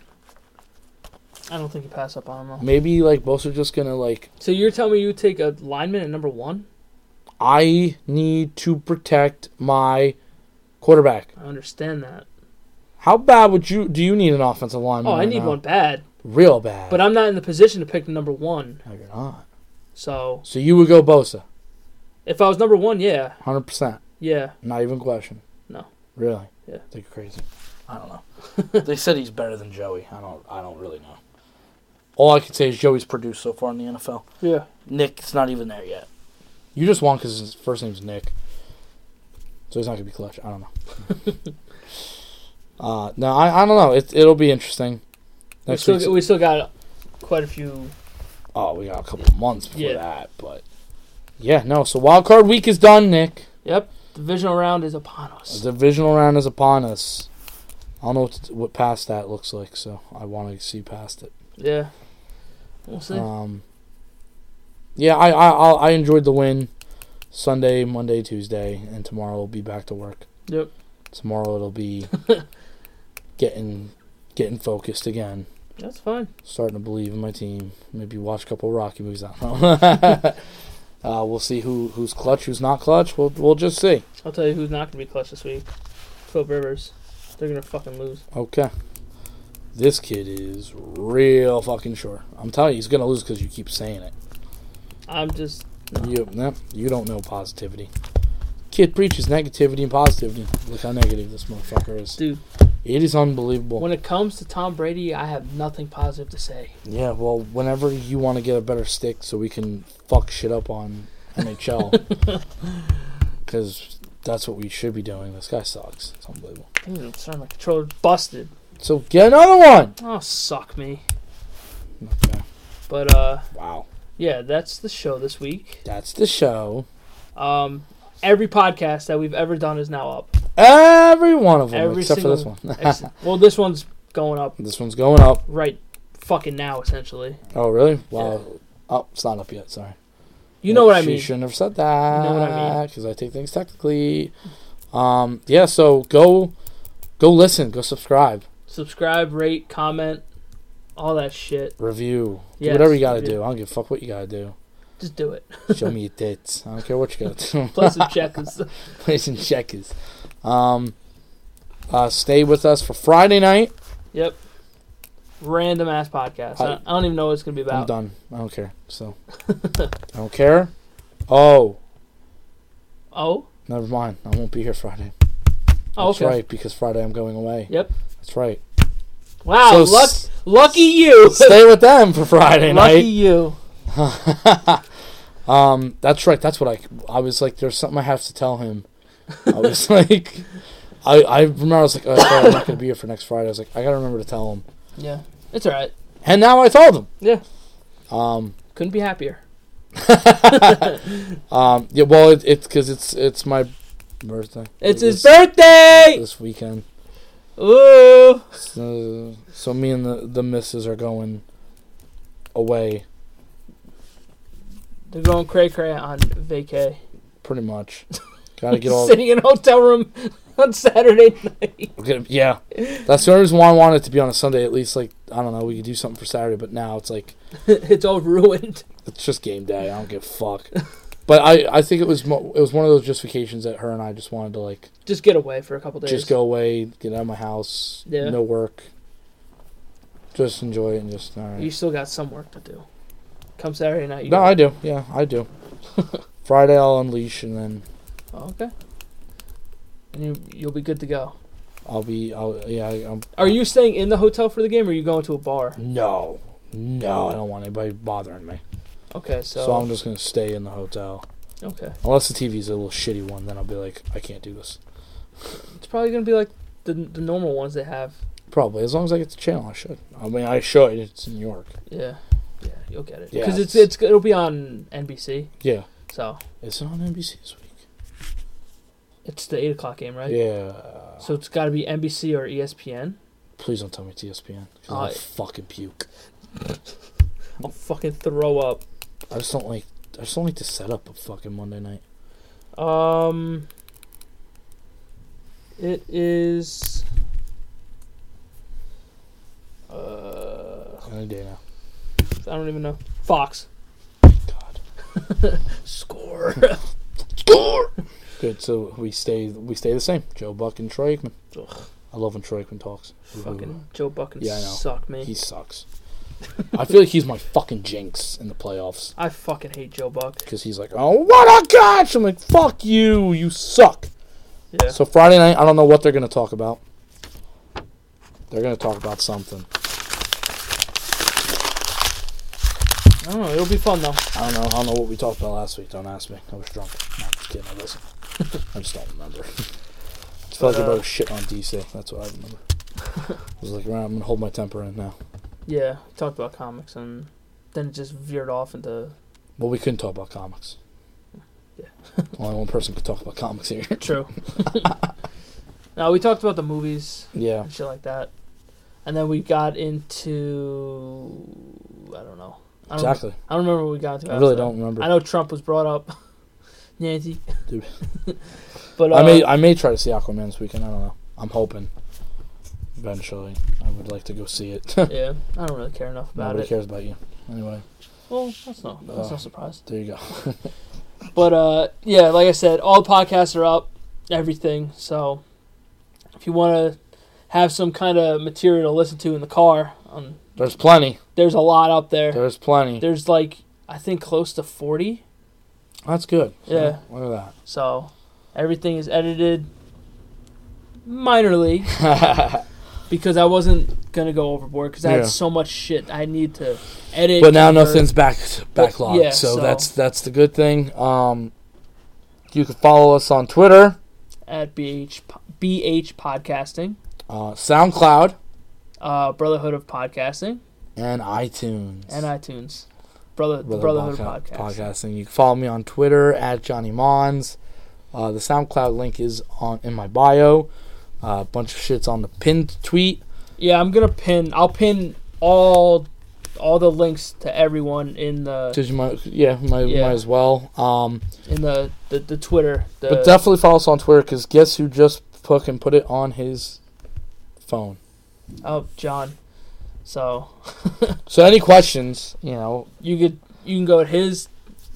I don't think you pass up on him, though. Maybe, Bosa just gonna, So you're telling me you take a lineman at number one? I need to protect my quarterback. I understand that. How bad do you need an offensive lineman? Oh, I need one bad. Real bad. But I'm not in the position to pick number one. No, you're not. So you would go Bosa? If I was number one, yeah. 100%. Yeah. Not even question. No. Really? Yeah. They're crazy. I don't know. They said he's better than Joey. I don't really know. All I can say is Joey's produced so far in the NFL. Yeah. Nick's not even there yet. You just won because his first name's Nick. So he's not going to be clutch. I don't know. No, I don't know. It'll be interesting. We still got quite a few. Oh, we got a couple months before that. But, yeah, no. So Wild Card Week is done, Nick. Yep. Divisional round is upon us. I don't know what past that looks like, so I want to see past it. Yeah, we'll see. Yeah, I enjoyed the win. Sunday, Monday, Tuesday, and tomorrow we'll be back to work. Yep. Tomorrow it'll be getting focused again. That's fine. Starting to believe in my team. Maybe watch a couple of Rocky movies. I don't know. We'll see who's clutch, who's not clutch. We'll just see. I'll tell you who's not going to be clutch this week. Philip Rivers. They're going to fucking lose. Okay. This kid is real fucking sure. I'm telling you, he's going to lose because you keep saying it. I'm just... No. You don't know positivity. kid preaches negativity and positivity. Look how negative this motherfucker is. Dude. It is unbelievable. When it comes to Tom Brady, I have nothing positive to say. Yeah, well, whenever you want to get a better stick so we can fuck shit up on NHL. Because that's what we should be doing. This guy sucks. It's unbelievable. Dude, sorry, my controller's busted. So get another one. Oh, suck me. Okay. But, wow. Yeah, that's the show this week. That's the show. Every podcast that we've ever done is now up. Every one of them, except for this one. Well, this one's going up. This one's going up. Right fucking now, essentially. Oh, really? Wow. Yeah. Oh, it's not up yet, sorry. You know what I mean. You shouldn't have said that. You know what I mean. Because I take things technically. Yeah, so go listen. Go subscribe. Subscribe, rate, comment, all that shit. Review. Yes, do whatever you got to do. I don't give a fuck what you got to do. Just do it. Show me your tits. I don't care what you got to do. Play some checkers. Stay with us for Friday night. Yep. Random ass podcast. I don't even know what it's going to be about. I'm done. I don't care. So. I don't care. Oh? Never mind. I won't be here Friday. Oh, okay. That's right, because Friday I'm going away. Yep. That's right. Wow. So lucky you. Stay with them for Friday night. Lucky you. That's right. That's what I was like. There's something I have to tell him. I was like, I remember I was like, oh, sorry, I'm not gonna be here for next Friday. I was like, I gotta remember to tell him. Yeah, it's all right. And now I told him. Yeah. Couldn't be happier. Yeah. Well, it's because it's my birthday. It's his birthday this weekend. Ooh. So me and the missus are going away. They're going cray-cray on vacay. Pretty much. Gotta get all... Sitting in a hotel room on Saturday night. Okay, yeah. That's the only reason why I wanted it to be on a Sunday. At least, like, I don't know, we could do something for Saturday, but now it's like... It's all ruined. It's just game day. I don't give a fuck. But I think it was one of those just vacations that her and I just wanted to, like... Just get away for a couple days. Just go away, get out of my house, no work. Just enjoy it and just... All right. You still got some work to do. Come Saturday night. No, I do. Yeah, I do. Friday I'll unleash and then. Oh, okay. And you'll be good to go. Are you staying in the hotel for the game, or are you going to a bar? No, I don't want anybody bothering me. Okay, so I'm just gonna stay in the hotel. Okay. Unless the TV's a little shitty one, then I'll be like, I can't do this. It's probably gonna be like the normal ones they have. Probably, as long as I get the channel, I should. I mean, I should. It's in New York. Yeah. Yeah, you'll get it. Because it'll be on NBC. Yeah. So. Is it on NBC this week? It's the 8 o'clock game, right? Yeah. So it's got to be NBC or ESPN. Please don't tell me it's ESPN. I'll fucking puke. I'll fucking throw up. I just don't like to set up a fucking Monday night. It is. Any day now. I don't even know. Fox. God. Score. Score. Good. So we stay the same. Joe Buck and Troy Aikman. Ugh. I love when Troy Aikman talks. Fucking Ooh. Joe Buck and suck me. He sucks. I feel like he's my fucking jinx in the playoffs. I fucking hate Joe Buck because he's like, oh, what a catch! I'm like, fuck you. You suck. Yeah. So Friday night, I don't know what they're gonna talk about. They're gonna talk about something. I don't know. It'll be fun, though. I don't know what we talked about last week. Don't ask me. I was drunk. No, I'm just kidding. I wasn't. I just don't remember. I felt like everybody was shitting on DC. That's what I remember. I was like, right, I'm going to hold my temper in now. Yeah. Talked about comics, and then it just veered off into... Well, we couldn't talk about comics. Yeah. Only one person could talk about comics here. True. No, we talked about the movies. Yeah. And shit like that. And then we got into... I don't know. Exactly. I don't remember what we got to. I really don't remember. I know Trump was brought up. Nancy. Dude. But, I may try to see Aquaman this weekend. I don't know. I'm hoping. Eventually. I would like to go see it. Yeah. I don't really care enough about it. Nobody cares about you. Anyway. Well, that's no surprise. There you go. But, yeah, like I said, all the podcasts are up. Everything. So, if you want to have some kind of material to listen to in the car... There's plenty. There's a lot up there. There's plenty. There's like, I think close to 40. That's good. So yeah. Look at that. So, Everything is edited minorly because I wasn't going to go overboard because I had so much shit I need to edit. But now nothing's backlogged, yeah, so that's the good thing. You can follow us on Twitter. At BH Podcasting. SoundCloud. Brotherhood of Podcasting. And iTunes. Brotherhood of Podcasting. You can follow me on Twitter at Johnny Mons. The SoundCloud link is in my bio. A bunch of shit's on the pinned tweet. Yeah, I'm gonna pin. I'll pin all the links to everyone in the. Might as well. In the Twitter. But definitely follow us on Twitter because guess who just fucking put it on his phone? Oh, John. So. So any questions? You know, you can go at his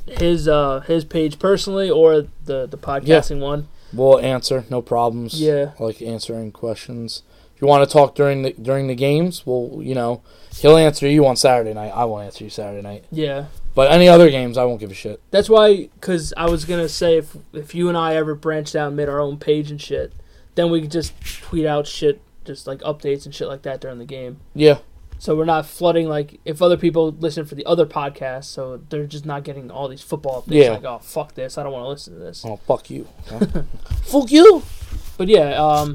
page personally or the podcasting one. We'll answer, no problems. Yeah, I like answering questions. If you want to talk during the games, well, you know, he'll answer you on Saturday night. I won't answer you Saturday night. Yeah. But any other games, I won't give a shit. That's why, because I was gonna say if you and I ever branched out and made our own page and shit, then we could just tweet out shit, just like updates and shit like that during the game. Yeah. So we're not flooding, like, if other people listen for the other podcasts, so they're just not getting all these football updates. Yeah. Like, oh, fuck this. I don't want to listen to this. Oh, fuck you. Huh? Fuck you. But, yeah,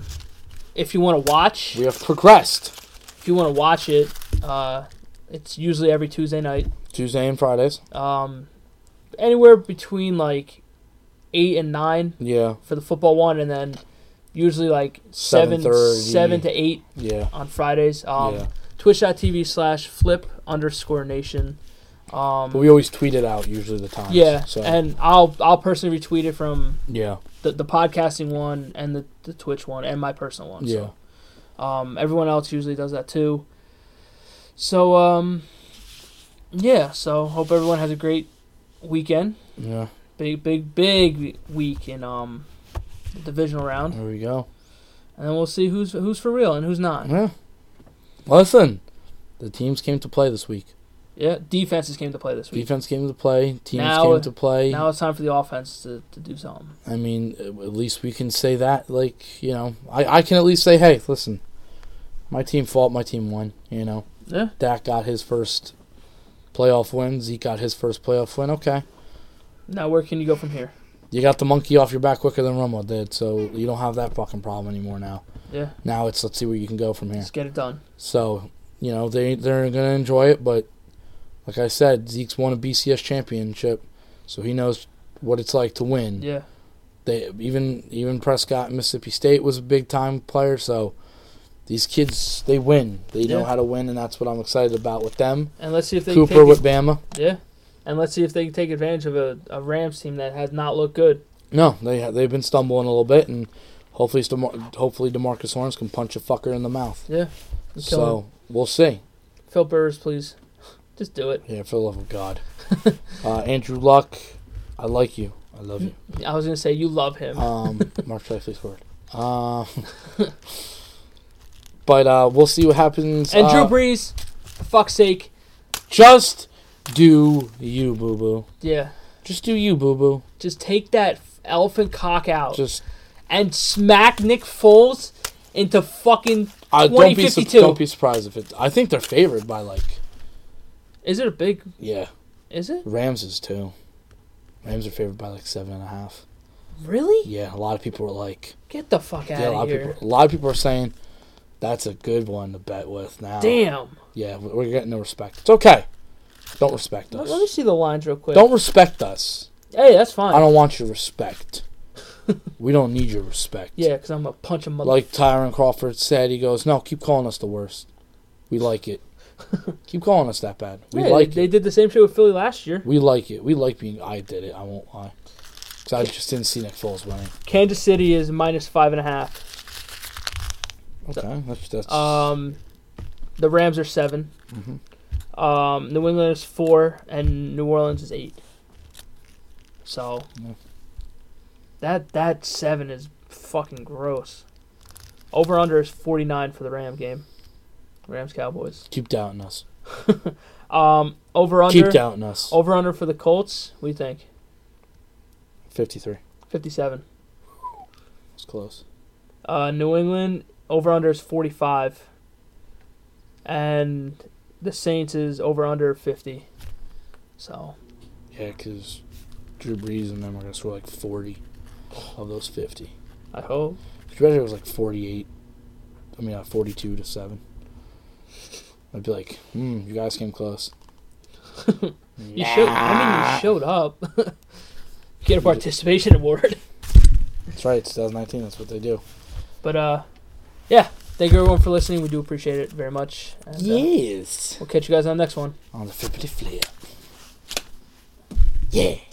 if you want to watch. We have progressed. If you want to watch it, it's usually every Tuesday night. Tuesday and Fridays. Anywhere between, like, 8 and 9. Yeah. For the football one, and then usually, like, 7 to 8 on Fridays. Yeah. Twitch.tv/flip_nation. But we always tweet it out usually the time. Yeah, so. And I'll personally retweet it from the podcasting one and the Twitch one and my personal one. Yeah. So. Everyone else usually does that too. So, so hope everyone has a great weekend. Yeah. Big week in the divisional round. There we go. And then we'll see who's for real and who's not. Yeah. Listen, the teams came to play this week. Yeah, defenses came to play this week. Teams came to play. Now it's time for the offense to do something. I mean, at least we can say that. Like, you know, I can at least say, hey, listen, my team fought, my team won, you know. Yeah. Dak got his first playoff win. Zeke got his first playoff win. Okay. Now where can you go from here? You got the monkey off your back quicker than Romo did, so you don't have that fucking problem anymore now. Yeah. Now it's let's see where you can go from here. Let's get it done. So, you know, they're going to enjoy it, but like I said, Zeke's won a BCS championship, so he knows what it's like to win. Yeah. They even Prescott in Mississippi State was a big-time player, so these kids, they win. They know how to win, and that's what I'm excited about with them. And let's see if they Cooper can take with Bama. Yeah. And let's see if they can take advantage of a Rams team that has not looked good. No, they've been stumbling a little bit, and hopefully DeMarcus Lawrence can punch a fucker in the mouth. Yeah. So, we'll see. Philip Rivers, please. Just do it. Yeah, for the love of God. Andrew Luck, I like you. I love you. I was going to say, you love him. Mark Leslie's word. But we'll see what happens. And Drew Brees, for fuck's sake. Just do you, boo-boo. Yeah. Just do you, boo-boo. Just take that elephant cock out. Just... And smack Nick Foles into fucking 2052. Don't be surprised if it. I think they're favored by like. Is it a big? Yeah. Is it? Rams is too. Rams are favored by like 7.5. Really? Yeah, a lot of people are like. Get the fuck out of here. A lot of people are saying that's a good one to bet with now. Damn. Yeah, we're getting no respect. It's okay. Don't respect us. Let me see the lines real quick. Don't respect us. Hey, that's fine. I don't want your respect. We don't need your respect. Yeah, because I'm going to punch a motherfucker. Like Tyron Crawford said, he goes, no, keep calling us the worst. We like it. Keep calling us that bad. We like it. They did the same shit with Philly last year. We like it. We like being, I did it. I won't lie. Because I just didn't see Nick Foles winning. Kansas City is minus 5.5. Okay. That's... The Rams are 7. Mm-hmm. New England is 4, and New Orleans is 8. So... Yeah. That 7 is fucking gross. Over under is 49 for the Rams Cowboys. Keep doubting us. Over under. Keep doubting us. Over under for the Colts. What do you think? 53. 57. It's close. New England, over-under is 45. And the Saints is over-under 50. So. Yeah, because Drew Brees and them are going to score like 40 of those 50. I hope. Could you imagine it was like 42-7. I'd be like, you guys came close. You showed up. Get a participation award. That's right, it's 2019, that's what they do. But, yeah, thank you everyone for listening. We do appreciate it very much. And, yes. We'll catch you guys on the next one. On the flippity flip. Yeah.